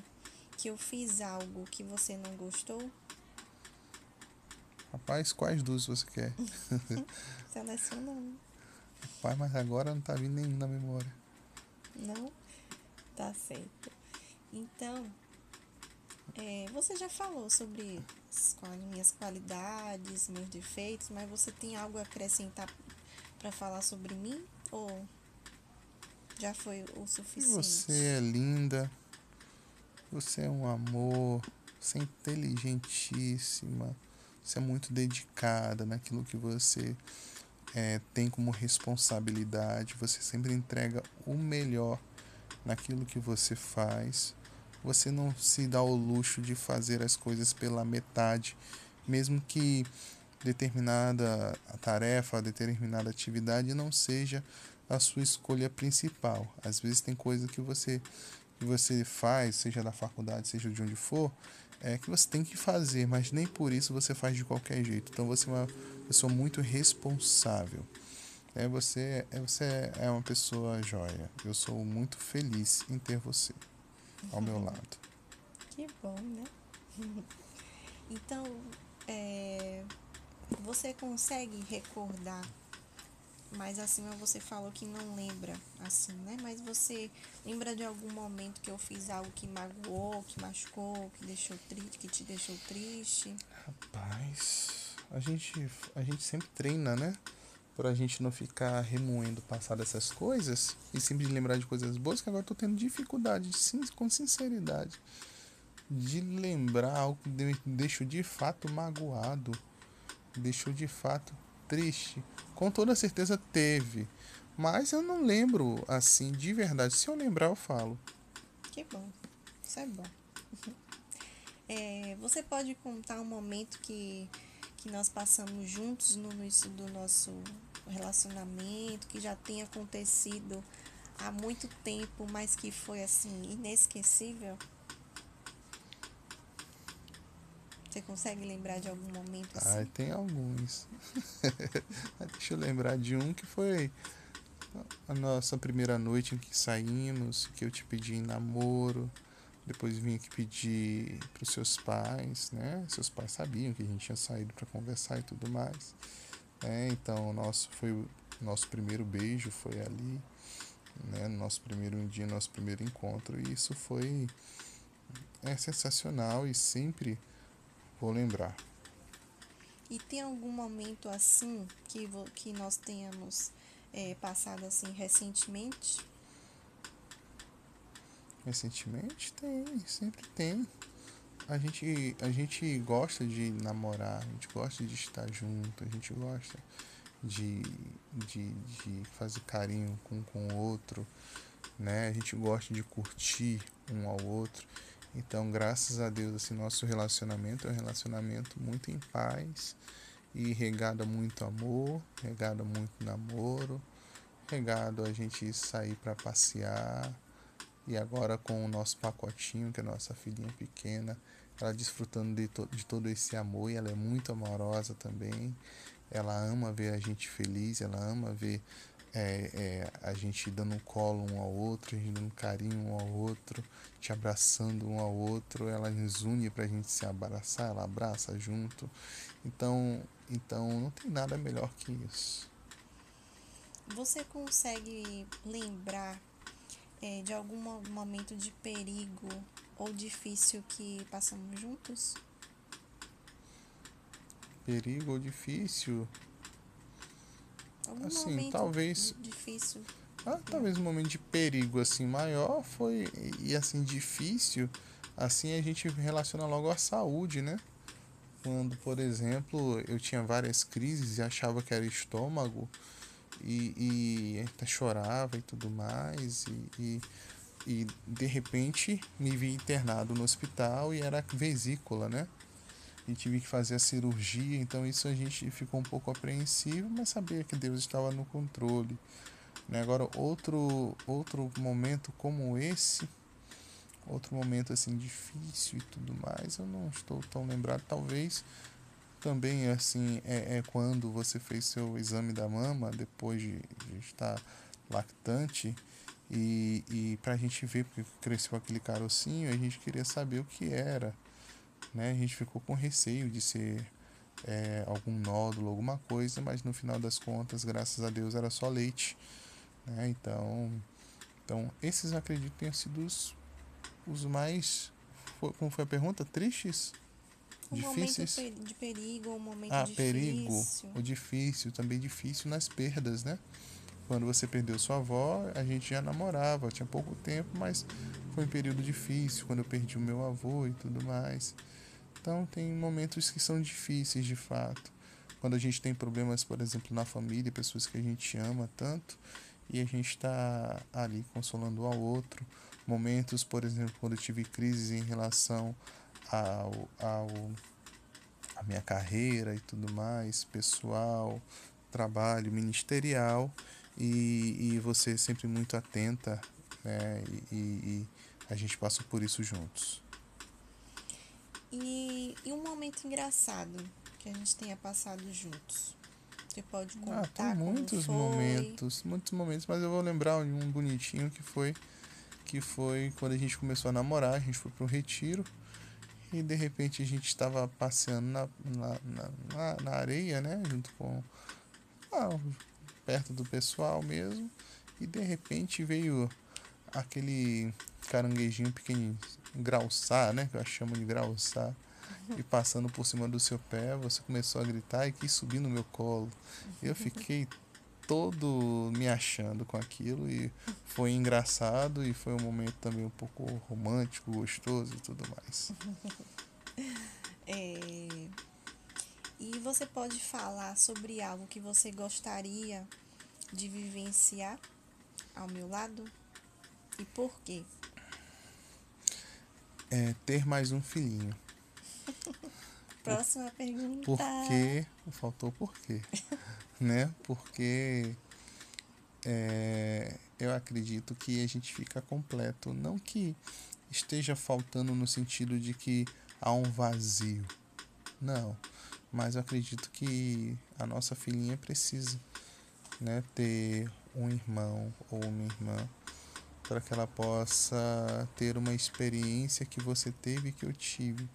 que eu fiz algo que você não gostou? Rapaz, quais duas você quer? Seleciona um. Rapaz, mas agora não tá vindo nenhum na memória. Não? Tá certo. Então, é, você já falou sobre as minhas qualidades, meus defeitos, mas você tem algo a acrescentar pra falar sobre mim? Ou já foi o suficiente? Você é linda, você é um amor, você é inteligentíssima. Você é muito dedicada naquilo que você é, tem como responsabilidade. Você sempre entrega o melhor naquilo que você faz. Você não se dá o luxo de fazer as coisas pela metade. Mesmo que determinada tarefa, determinada atividade não seja a sua escolha principal. Às vezes tem coisa que você, que você faz, seja da faculdade, seja de onde for, é que você tem que fazer, mas nem por isso você faz de qualquer jeito. Então você é uma pessoa muito responsável. É, você, é, você é uma pessoa joia. Eu sou muito feliz em ter você ao meu lado. Que bom, né? Então, é, você consegue recordar, mas acima você falou que não lembra, assim, né? Mas você lembra de algum momento que eu fiz algo que magoou, que machucou, que deixou triste, que te deixou triste? Rapaz, a gente, a gente sempre treina, né? Pra gente não ficar remoendo o passado dessas coisas e sempre lembrar de coisas boas, que agora eu tô tendo dificuldade, com sinceridade, de lembrar algo que me deixou de fato magoado, deixou de fato triste. Com toda certeza teve, mas eu não lembro assim de verdade. Se eu lembrar, eu falo. Que bom, isso é bom. Uhum. É, você pode contar um momento que, que nós passamos juntos no início do nosso relacionamento, que já tenha acontecido há muito tempo, mas que foi assim inesquecível? Você consegue lembrar de algum momento assim? Ah, tem alguns. Deixa eu lembrar de um que foi a nossa primeira noite em que saímos, que eu te pedi em namoro, depois vim aqui pedir para os seus pais, né? Seus pais sabiam que a gente tinha saído para conversar e tudo mais. É, então, nosso, foi o nosso primeiro beijo, foi ali, né? Nosso primeiro dia, nosso primeiro encontro, e isso foi é, sensacional e sempre... vou lembrar. E tem algum momento assim que, vo- que nós tenhamos é, passado assim recentemente? Recentemente tem, sempre tem. A gente, a gente gosta de namorar, a gente gosta de estar junto, a gente gosta de, de, de fazer carinho com, com o outro, né? A gente gosta de curtir um ao outro. Então, graças a Deus, assim, nosso relacionamento é um relacionamento muito em paz e regado a muito amor, regado a muito namoro, regado a gente sair para passear. E agora com o nosso pacotinho, que é a nossa filhinha pequena, ela desfrutando de, to- de todo esse amor, e ela é muito amorosa também. Ela ama ver a gente feliz, ela ama ver é, é, a gente dando um colo um ao outro, a gente dando carinho um ao outro, te abraçando um ao outro. Ela nos une pra gente se abraçar, ela abraça junto. Então, então não tem nada melhor que isso. Você consegue lembrar é, de algum momento de perigo ou difícil que passamos juntos? Perigo ou difícil? Algum assim, momento talvez, difícil? Ah, talvez um momento de perigo assim, maior foi, e assim, difícil, assim a gente relaciona logo à saúde, né? Quando, por exemplo, eu tinha várias crises e achava que era estômago, e, e até chorava e tudo mais, e, e, e de repente me vi internado no hospital e era vesícula, né? E tive que fazer a cirurgia, então isso a gente ficou um pouco apreensivo, mas sabia que Deus estava no controle, né? Agora, outro, outro momento como esse, outro momento assim difícil e tudo mais, eu não estou tão lembrado. Talvez também assim, é, é quando você fez seu exame da mama, depois de, de estar lactante, e, e para a gente ver, porque cresceu aquele carocinho, a gente queria saber o que era, né? A gente ficou com receio de ser é, algum nódulo, alguma coisa, mas no final das contas, graças a Deus, era só leite, né? Então, então esses, acredito, tenham sido os, os mais, foi, como foi a pergunta? Tristes? Um difíceis? Momento de perigo, um momento ah, difícil. Ah, perigo, o difícil, também difícil nas perdas, né? Quando você perdeu sua avó, a gente já namorava, tinha pouco tempo, mas foi um período difícil, quando eu perdi o meu avô e tudo mais. Então, tem momentos que são difíceis, de fato. Quando a gente tem problemas, por exemplo, na família, pessoas que a gente ama tanto, e a gente está ali consolando um ao outro. Momentos, por exemplo, quando eu tive crises em relação ao, ao, à minha carreira e tudo mais, pessoal, trabalho, ministerial. E, e você sempre muito atenta, né? E, e, e a gente passa por isso juntos. E, e um momento engraçado que a gente tenha passado juntos? Você pode contar? Ah, tem muitos como foi. momentos, muitos momentos, mas eu vou lembrar um bonitinho que foi, que foi quando a gente começou a namorar, a gente foi para um retiro e de repente a gente estava passeando na, na, na, na areia, né? Junto com... Ah, perto do pessoal mesmo, e de repente veio aquele caranguejinho pequenininho, grauçar, né, que eu chamo de grauçar, e passando por cima do seu pé, você começou a gritar e quis subir no meu colo. Eu fiquei todo me achando com aquilo, e foi engraçado, e foi um momento também um pouco romântico, gostoso e tudo mais. É... E você pode falar sobre algo que você gostaria de vivenciar ao meu lado? E por quê? É ter mais um filhinho. Próxima por, pergunta. Por quê? Faltou por quê? Né? Porque é, eu acredito que a gente fica completo. Não que esteja faltando no sentido de que há um vazio. Não. Mas eu acredito que a nossa filhinha precisa, né, ter um irmão ou uma irmã para que ela possa ter uma experiência que você teve e que eu tive,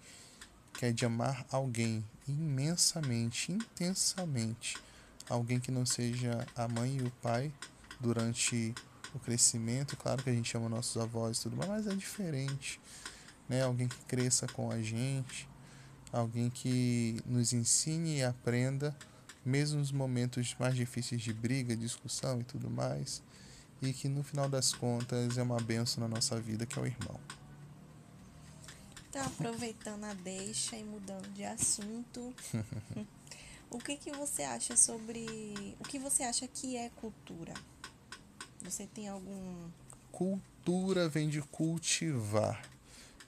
que é de amar alguém imensamente, intensamente. Alguém que não seja a mãe e o pai durante o crescimento. Claro que a gente ama nossos avós e tudo mais, mas é diferente, né? Alguém que cresça com a gente. Alguém que nos ensine e aprenda, mesmo nos momentos mais difíceis de briga, discussão e tudo mais. E que no final das contas é uma bênção na nossa vida, que é o irmão. Então, aproveitando a deixa e mudando de assunto, O que que você acha sobre... O que você acha que é cultura? Você tem algum... Cultura vem de cultivar.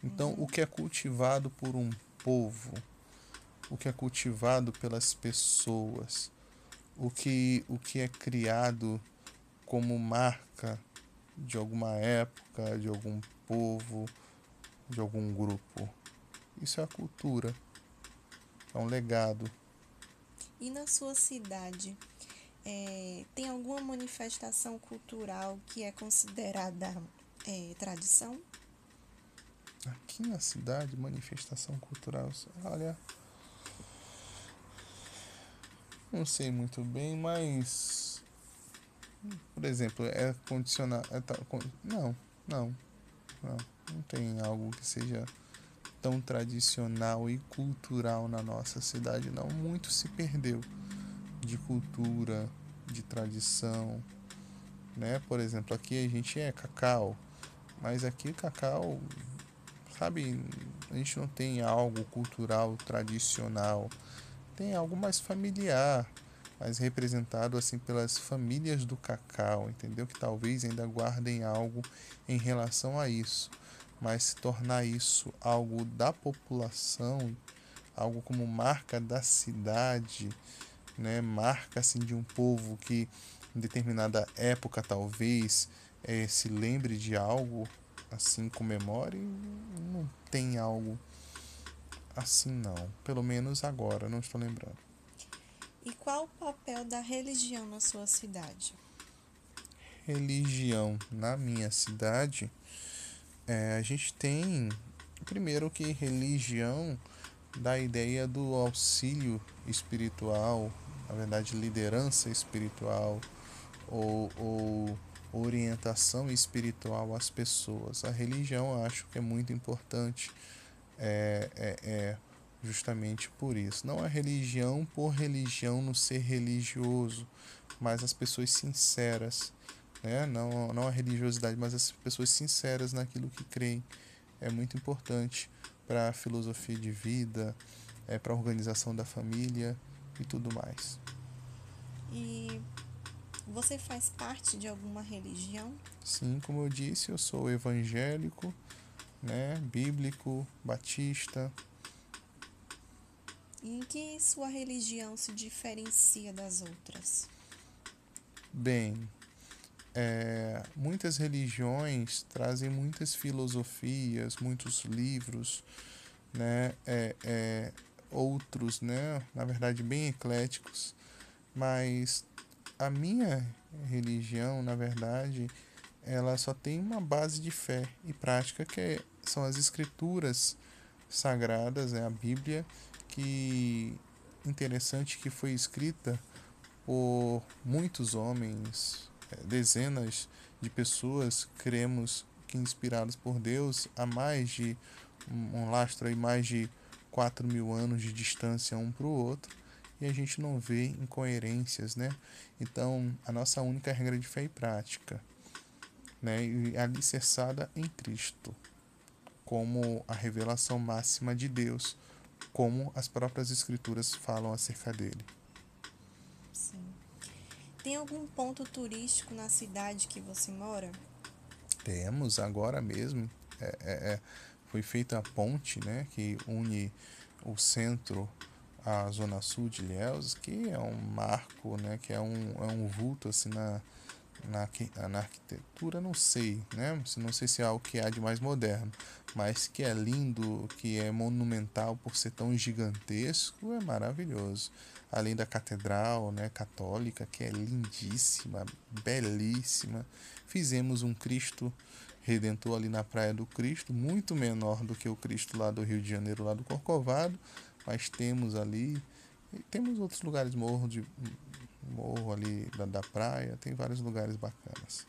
Então, uhum. o que é cultivado por um povo, o que é cultivado pelas pessoas, o que, o que é criado como marca de alguma época, de algum povo, de algum grupo. Isso é a cultura. É um legado. E na sua cidade, é, tem alguma manifestação cultural que é considerada é, tradição? Aqui na cidade, manifestação cultural, olha... Não sei muito bem, mas... Por exemplo, é condicionar... É ta... Não, não, não. Não tem algo que seja tão tradicional e cultural na nossa cidade, não. Muito se perdeu de cultura, de tradição, né? Por exemplo, aqui a gente é cacau, mas aqui cacau... Sabe, a gente não tem algo cultural, tradicional. Tem algo mais familiar, mais representado assim pelas famílias do cacau, entendeu? Que talvez ainda guardem algo em relação a isso. Mas se tornar isso algo da população, algo como marca da cidade, né? Marca assim, de um povo que em determinada época talvez eh, se lembre de algo... assim, comemore, não tem algo assim, não. Pelo menos agora, não estou lembrando. E qual o papel da religião na sua cidade? Religião na minha cidade, é, a gente tem, primeiro que religião dá a ideia do auxílio espiritual, na verdade, liderança espiritual, ou... ou orientação espiritual às pessoas. A religião eu acho que é muito importante, é, é, é justamente por isso. Não é religião por religião, no ser religioso, mas as pessoas sinceras, né? Não, não a religiosidade, mas as pessoas sinceras naquilo que creem. É muito importante para a filosofia de vida, é, para a organização da família e tudo mais. E... Você faz parte de alguma religião? Sim, como eu disse, eu sou evangélico, né, bíblico, batista. E em que sua religião se diferencia das outras? Bem, é, muitas religiões trazem muitas filosofias, muitos livros, né, é, é, outros, né, na verdade, bem ecléticos, mas... A minha religião, na verdade, ela só tem uma base de fé e prática, que são as escrituras sagradas, é a Bíblia, que interessante que foi escrita por muitos homens, dezenas de pessoas, cremos que inspirados por Deus, há mais de um lastro aí, mais de quatro mil anos de distância um para o outro. E a gente não vê incoerências, né? Então, a nossa única regra de fé e prática, né? E alicerçada em Cristo, como a revelação máxima de Deus, como as próprias Escrituras falam acerca dele. Sim. Tem algum ponto turístico na cidade que você mora? Temos, agora mesmo. É, é, é, foi feita a ponte, né? Que une o centro... a zona sul de Ilhéus, que é um marco, né, que é um, é um vulto assim, na, na, na arquitetura, não sei, né, não sei se é algo que há de mais moderno, mas que é lindo, que é monumental por ser tão gigantesco, é maravilhoso. Além da catedral, né, católica, que é lindíssima, belíssima. Fizemos um Cristo Redentor ali na Praia do Cristo, muito menor do que o Cristo lá do Rio de Janeiro, lá do Corcovado, mas temos ali, e temos outros lugares, morro, de, morro ali da, da praia, tem vários lugares bacanas.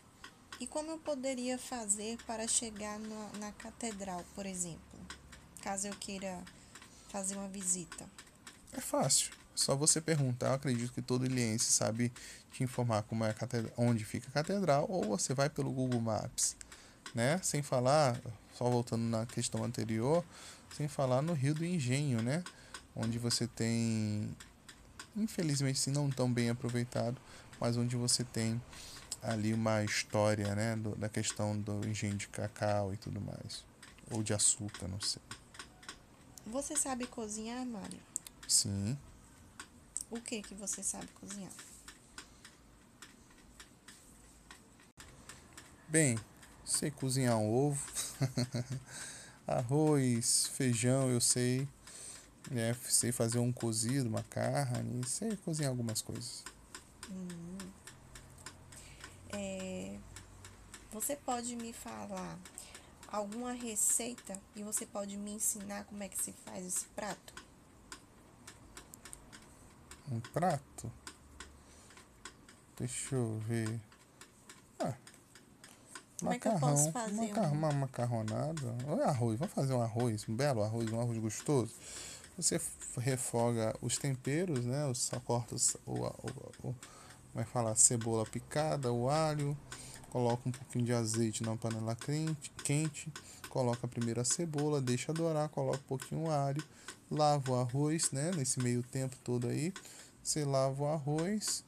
E como eu poderia fazer para chegar na, na catedral, por exemplo, caso eu queira fazer uma visita? É fácil, só você perguntar, eu acredito que todo ilhense sabe te informar como é a catedral, onde fica a catedral, ou você vai pelo Google Maps, né? Sem falar, só voltando na questão anterior, sem falar no Rio do Engenho, né? Onde você tem infelizmente assim, não tão bem aproveitado, mas onde você tem ali uma história, né, do, da questão do engenho de cacau e tudo mais, ou de açúcar, não sei. Você sabe cozinhar, Mário? Sim. O que que você sabe cozinhar? Bem, sei cozinhar um ovo, arroz, feijão, eu sei, né, sei fazer um cozido, uma carne, sei cozinhar algumas coisas. Hum. É, você pode me falar alguma receita e você pode me ensinar como é que se faz esse prato? Um prato? Deixa eu ver. Ah, como macarrão, é que eu posso fazer macarrão, um... uma macarronada, ou arroz, vamos fazer um arroz, um belo arroz, um arroz gostoso. Você refoga os temperos, né? Você só corta o, o, o vai falar cebola picada, o alho, coloca um pouquinho de azeite numa panela quente, coloca primeiro a cebola, deixa dourar, coloca um pouquinho o alho, lava o arroz, né? Nesse meio tempo todo aí, você lava o arroz,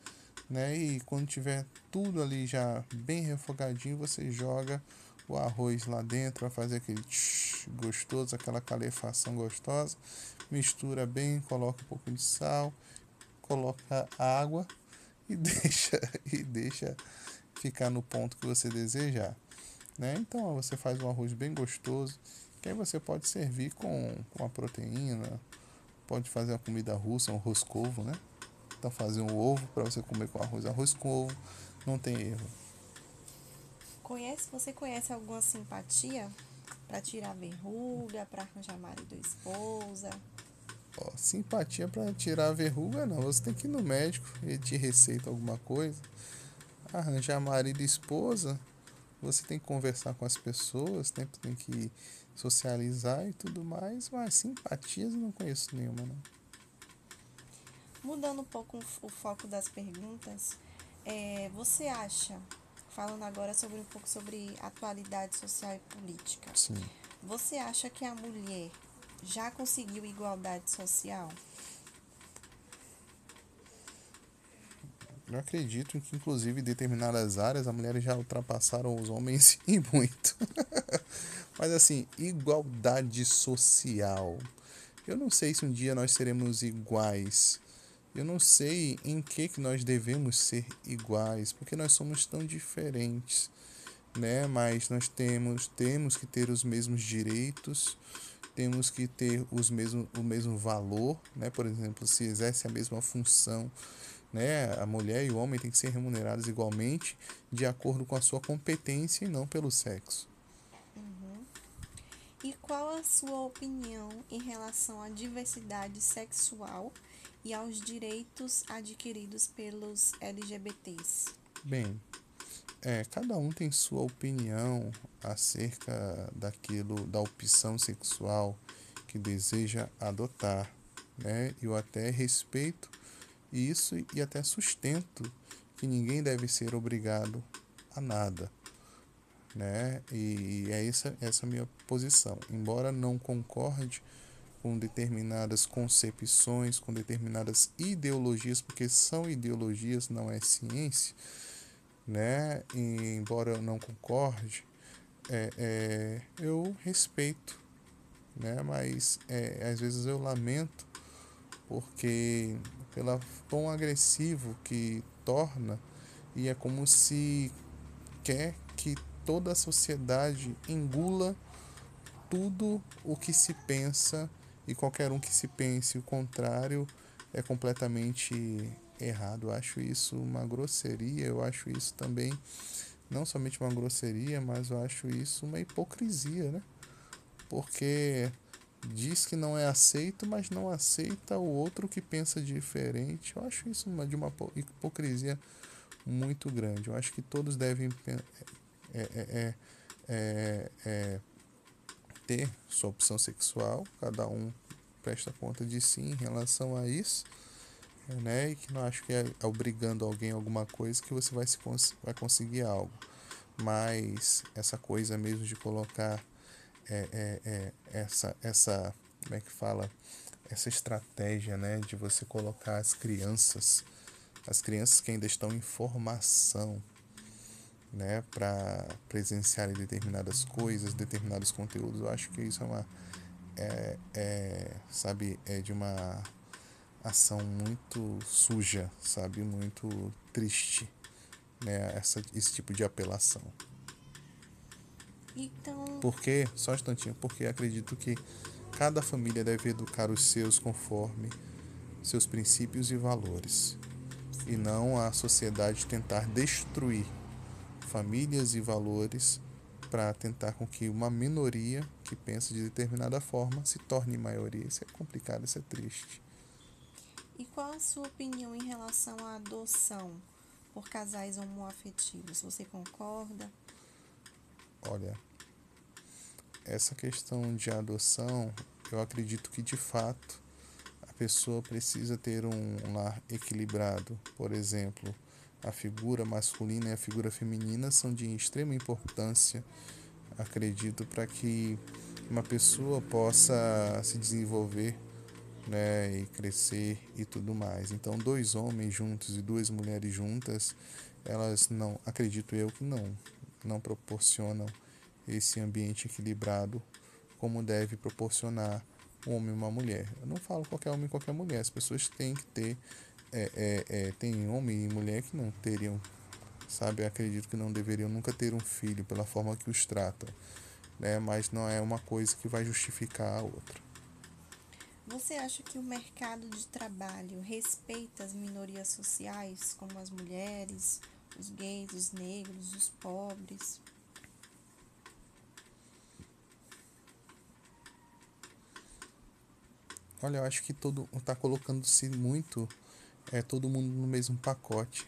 né? E quando tiver tudo ali já bem refogadinho, você joga o arroz lá dentro, vai fazer aquele tsh, gostoso, aquela calefação gostosa, mistura bem, coloca um pouco de sal, coloca água, e deixa, e deixa ficar no ponto que você desejar, né? Então ó, você faz um arroz bem gostoso, que aí você pode servir com, com a proteína, pode fazer a comida russa, um roscovo, né? Então fazer um ovo para você comer com arroz, arroz com ovo, não tem erro. Conhece, você conhece alguma simpatia para tirar verruga, para arranjar marido e esposa? Ó, simpatia para tirar a verruga não, você tem que ir no médico, ele te receita alguma coisa. Arranjar marido e esposa, você tem que conversar com as pessoas, tem, tem que socializar e tudo mais, mas simpatias eu não conheço nenhuma, não. Mudando um pouco o foco das perguntas, é, você acha, falando agora sobre um pouco sobre atualidade social e política, sim, você acha que a mulher já conseguiu igualdade social? Eu acredito que, inclusive, em determinadas áreas, as mulheres já ultrapassaram os homens e muito. Mas, assim, igualdade social. Eu não sei se um dia nós seremos iguais. Eu não sei em que, que nós devemos ser iguais, porque nós somos tão diferentes, né? Mas nós temos, temos que ter os mesmos direitos, temos que ter os mesmo, o mesmo valor, né? Por exemplo, se exerce a mesma função, né? A mulher e o homem têm que ser remunerados igualmente de acordo com a sua competência e não pelo sexo. Uhum. E qual a sua opinião em relação à diversidade sexual e aos direitos adquiridos pelos L G B T s? Bem, é, cada um tem sua opinião acerca daquilo, da opção sexual que deseja adotar, né? Eu até respeito isso e até sustento que ninguém deve ser obrigado a nada, né? E é essa, essa minha posição. Embora não concorde com determinadas concepções, com determinadas ideologias, porque são ideologias, não é ciência, né? E, embora eu não concorde, é, é, eu respeito, né? Mas é, às vezes eu lamento porque pelo tom agressivo que torna, e é como se quer que toda a sociedade engula tudo o que se pensa, e qualquer um que se pense o contrário é completamente errado. Eu acho isso uma grosseria, eu acho isso também, não somente uma grosseria, mas eu acho isso uma hipocrisia, né? Porque diz que não é aceito, mas não aceita o outro que pensa diferente. Eu acho isso uma, de uma hipocrisia muito grande. Eu acho que todos devem é, é, é, é, ter sua opção sexual, cada um presta conta de si em relação a isso, né? E que não acho que é obrigando alguém a alguma coisa que você vai, se cons- vai conseguir algo. Mas essa coisa mesmo de colocar é, é, é, essa, essa, como é que fala? essa estratégia, né, de você colocar as crianças, as crianças que ainda estão em formação, né, para presenciarem determinadas coisas, determinados conteúdos. Eu acho que isso é uma, é, é, sabe, é de uma ação muito suja, sabe, muito triste, né, essa, esse tipo de apelação. Então... Porque, só um instantinho, porque acredito que cada família deve educar os seus conforme seus princípios e valores, e não a sociedade tentar destruir famílias e valores para tentar com que uma minoria que pensa de determinada forma se torne maioria. Isso é complicado, isso é triste. E qual a sua opinião em relação à adoção por casais homoafetivos? Você concorda? Olha, essa questão de adoção, eu acredito que, de fato, a pessoa precisa ter um lar equilibrado. Por exemplo, a figura masculina e a figura feminina são de extrema importância, acredito, para que uma pessoa possa se desenvolver, né, e crescer e tudo mais. Então, dois homens juntos e duas mulheres juntas, elas não, acredito eu que não, não proporcionam esse ambiente equilibrado como deve proporcionar um homem e uma mulher. Eu não falo qualquer homem e qualquer mulher, as pessoas têm que ter, é, é, é, tem homem e mulher que não teriam, sabe, eu acredito que não deveriam nunca ter um filho pela forma que os tratam, né, mas não é uma coisa que vai justificar a outra. Você acha que o mercado de trabalho respeita as minorias sociais, como as mulheres, os gays, os negros, os pobres? Olha, eu acho que todo está colocando-se muito, é, todo mundo no mesmo pacote,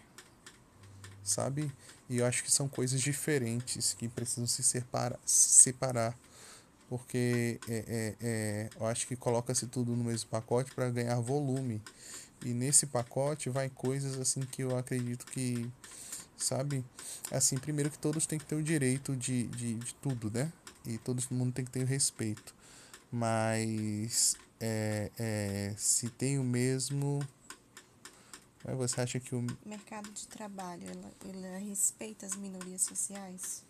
sabe? E eu acho que são coisas diferentes que precisam se separa, se separar, porque é, é, é, eu acho que coloca-se tudo no mesmo pacote para ganhar volume. E nesse pacote vai coisas assim que eu acredito que, sabe? Assim, primeiro que todos têm que ter o direito de, de, de tudo, né? E todo mundo tem que ter o respeito. Mas... É, é, se tem o mesmo... Você acha que o... mercado de trabalho, ela, ela respeita as minorias sociais?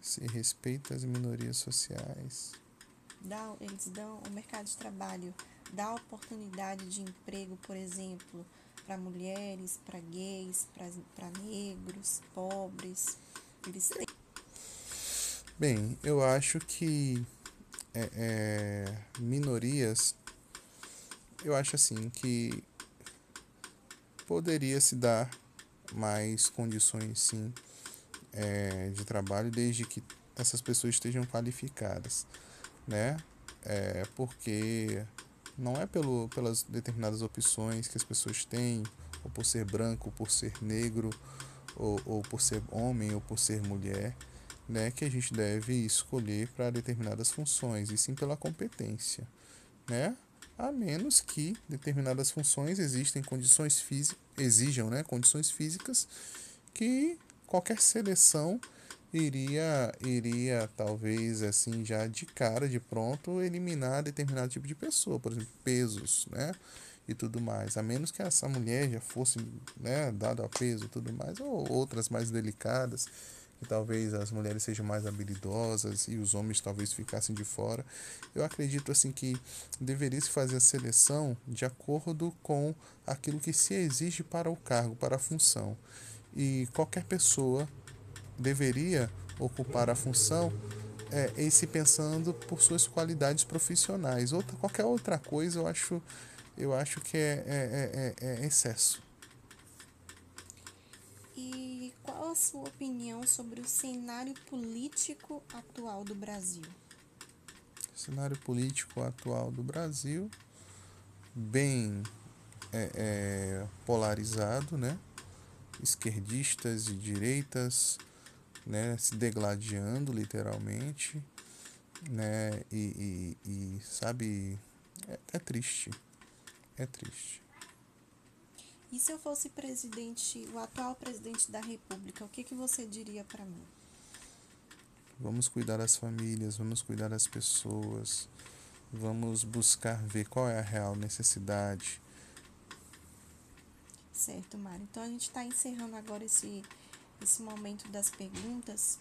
Se respeita as minorias sociais... Dá, eles dão, o mercado de trabalho dá oportunidade de emprego, por exemplo, para mulheres, para gays, para negros, pobres. Eles têm... Bem, eu acho que é, é, minorias, eu acho assim que poderia se dar mais condições, sim, é, de trabalho, desde que essas pessoas estejam qualificadas, né? É, porque não é pelo, pelas determinadas opções que as pessoas têm, ou por ser branco, ou por ser negro, ou, ou por ser homem, ou por ser mulher, né, que a gente deve escolher para determinadas funções, e sim pela competência, né? A menos que determinadas funções existem condições físicas, exijam, né, condições físicas que qualquer seleção iria, iria talvez assim já de cara, de pronto, eliminar determinado tipo de pessoa, por exemplo, pesos, né, e tudo mais. A menos que essa mulher já fosse, né, dada a peso e tudo mais, ou outras mais delicadas, que talvez as mulheres sejam mais habilidosas e os homens talvez ficassem de fora. Eu acredito assim que deveria se fazer a seleção de acordo com aquilo que se exige para o cargo, para a função. E qualquer pessoa deveria ocupar a função, é, e se pensando por suas qualidades profissionais. Outra, qualquer outra coisa eu acho, eu acho que é, é, é, é excesso. E qual a sua opinião sobre o cenário político atual do Brasil? O cenário político atual do Brasil, bem é, é, polarizado, né? Esquerdistas e direitas, né? Se degladiando literalmente, né? E, e, e sabe, é, é triste, é triste. E se eu fosse presidente, o atual presidente da República, o que, que você diria para mim? Vamos cuidar das famílias, vamos cuidar das pessoas, vamos buscar ver qual é a real necessidade. Certo, Mário. Então, a gente está encerrando agora esse, esse momento das perguntas.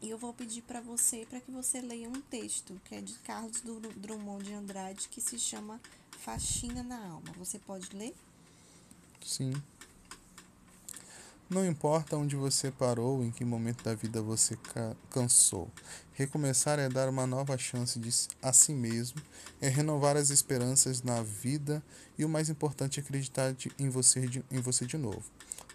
E eu vou pedir para você, para que você leia um texto, que é de Carlos Drummond de Andrade, que se chama Faxina na Alma. Você pode ler? Sim. Não importa onde você parou, em que momento da vida você ca- cansou. Recomeçar é dar uma nova chance de, a si mesmo, é renovar as esperanças na vida e o mais importante é acreditar de, em, você de, em você de novo.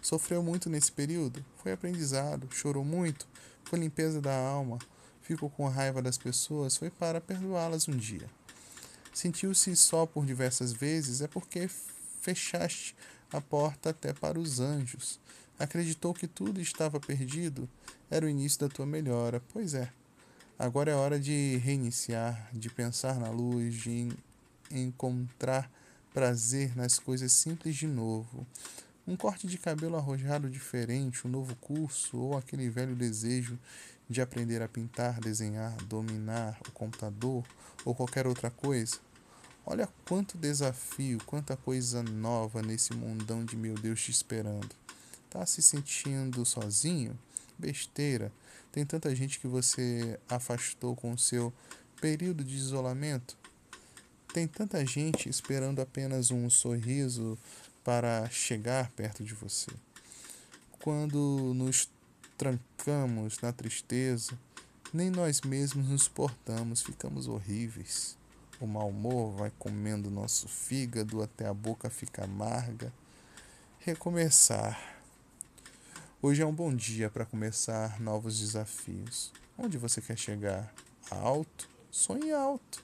Sofreu muito nesse período? Foi aprendizado? Chorou muito? Foi limpeza da alma? Ficou com raiva das pessoas? Foi para perdoá-las um dia. Sentiu-se só por diversas vezes? É porque fechaste a porta até para os anjos. Acreditou que tudo estava perdido? Era o início da tua melhora. Pois é. Agora é hora de reiniciar, de pensar na luz, de en- encontrar prazer nas coisas simples de novo. Um corte de cabelo arrojado diferente, um novo curso ou aquele velho desejo de aprender a pintar, desenhar, dominar o computador ou qualquer outra coisa. Olha quanto desafio, quanta coisa nova nesse mundão de meu Deus te esperando. Tá se sentindo sozinho? Besteira. Tem tanta gente que você afastou com o seu período de isolamento. Tem tanta gente esperando apenas um sorriso para chegar perto de você. Quando nos trancamos na tristeza, nem nós mesmos nos suportamos, ficamos horríveis. O mau humor vai comendo nosso fígado até a boca fica amarga. Recomeçar. Hoje é um bom dia para começar novos desafios. Onde você quer chegar? Alto? Sonhe alto.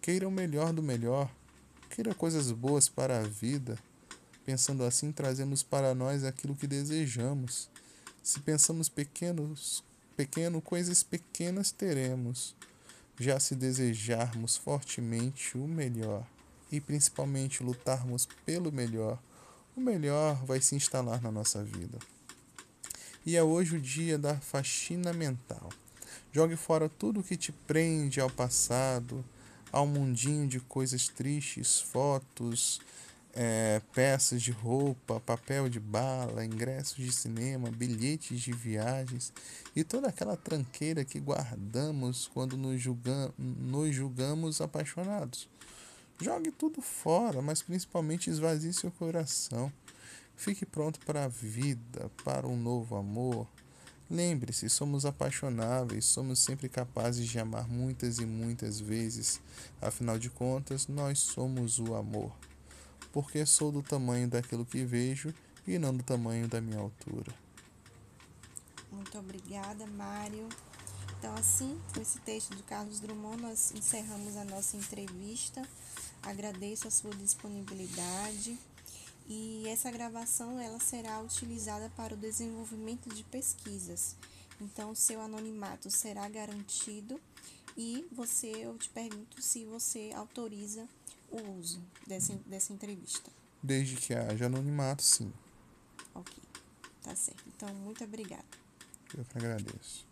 Queira o melhor do melhor. Queira coisas boas para a vida. Pensando assim, trazemos para nós aquilo que desejamos. Se pensamos pequenos, pequeno, coisas pequenas teremos. Já se desejarmos fortemente o melhor e principalmente lutarmos pelo melhor, o melhor vai se instalar na nossa vida. E é hoje o dia da faxina mental. Jogue fora tudo o que te prende ao passado, ao mundinho de coisas tristes, fotos, é, peças de roupa, papel de bala, ingressos de cinema, bilhetes de viagens e toda aquela tranqueira que guardamos quando nos, julga- nos julgamos apaixonados. Jogue tudo fora, mas principalmente esvazie seu coração. Fique pronto para a vida, para um novo amor. Lembre-se, somos apaixonáveis, somos sempre capazes de amar muitas e muitas vezes. Afinal de contas, nós somos o amor. Porque sou do tamanho daquilo que vejo e não do tamanho da minha altura. Muito obrigada, Mário. Então, assim, com esse texto do Carlos Drummond, nós encerramos a nossa entrevista. Agradeço a sua disponibilidade. E essa gravação ela será utilizada para o desenvolvimento de pesquisas. Então, seu anonimato será garantido e você, eu te pergunto se você autoriza o uso dessa, dessa entrevista. Desde que haja anonimato, sim. Ok, tá certo. Então, muito obrigada. Eu que agradeço.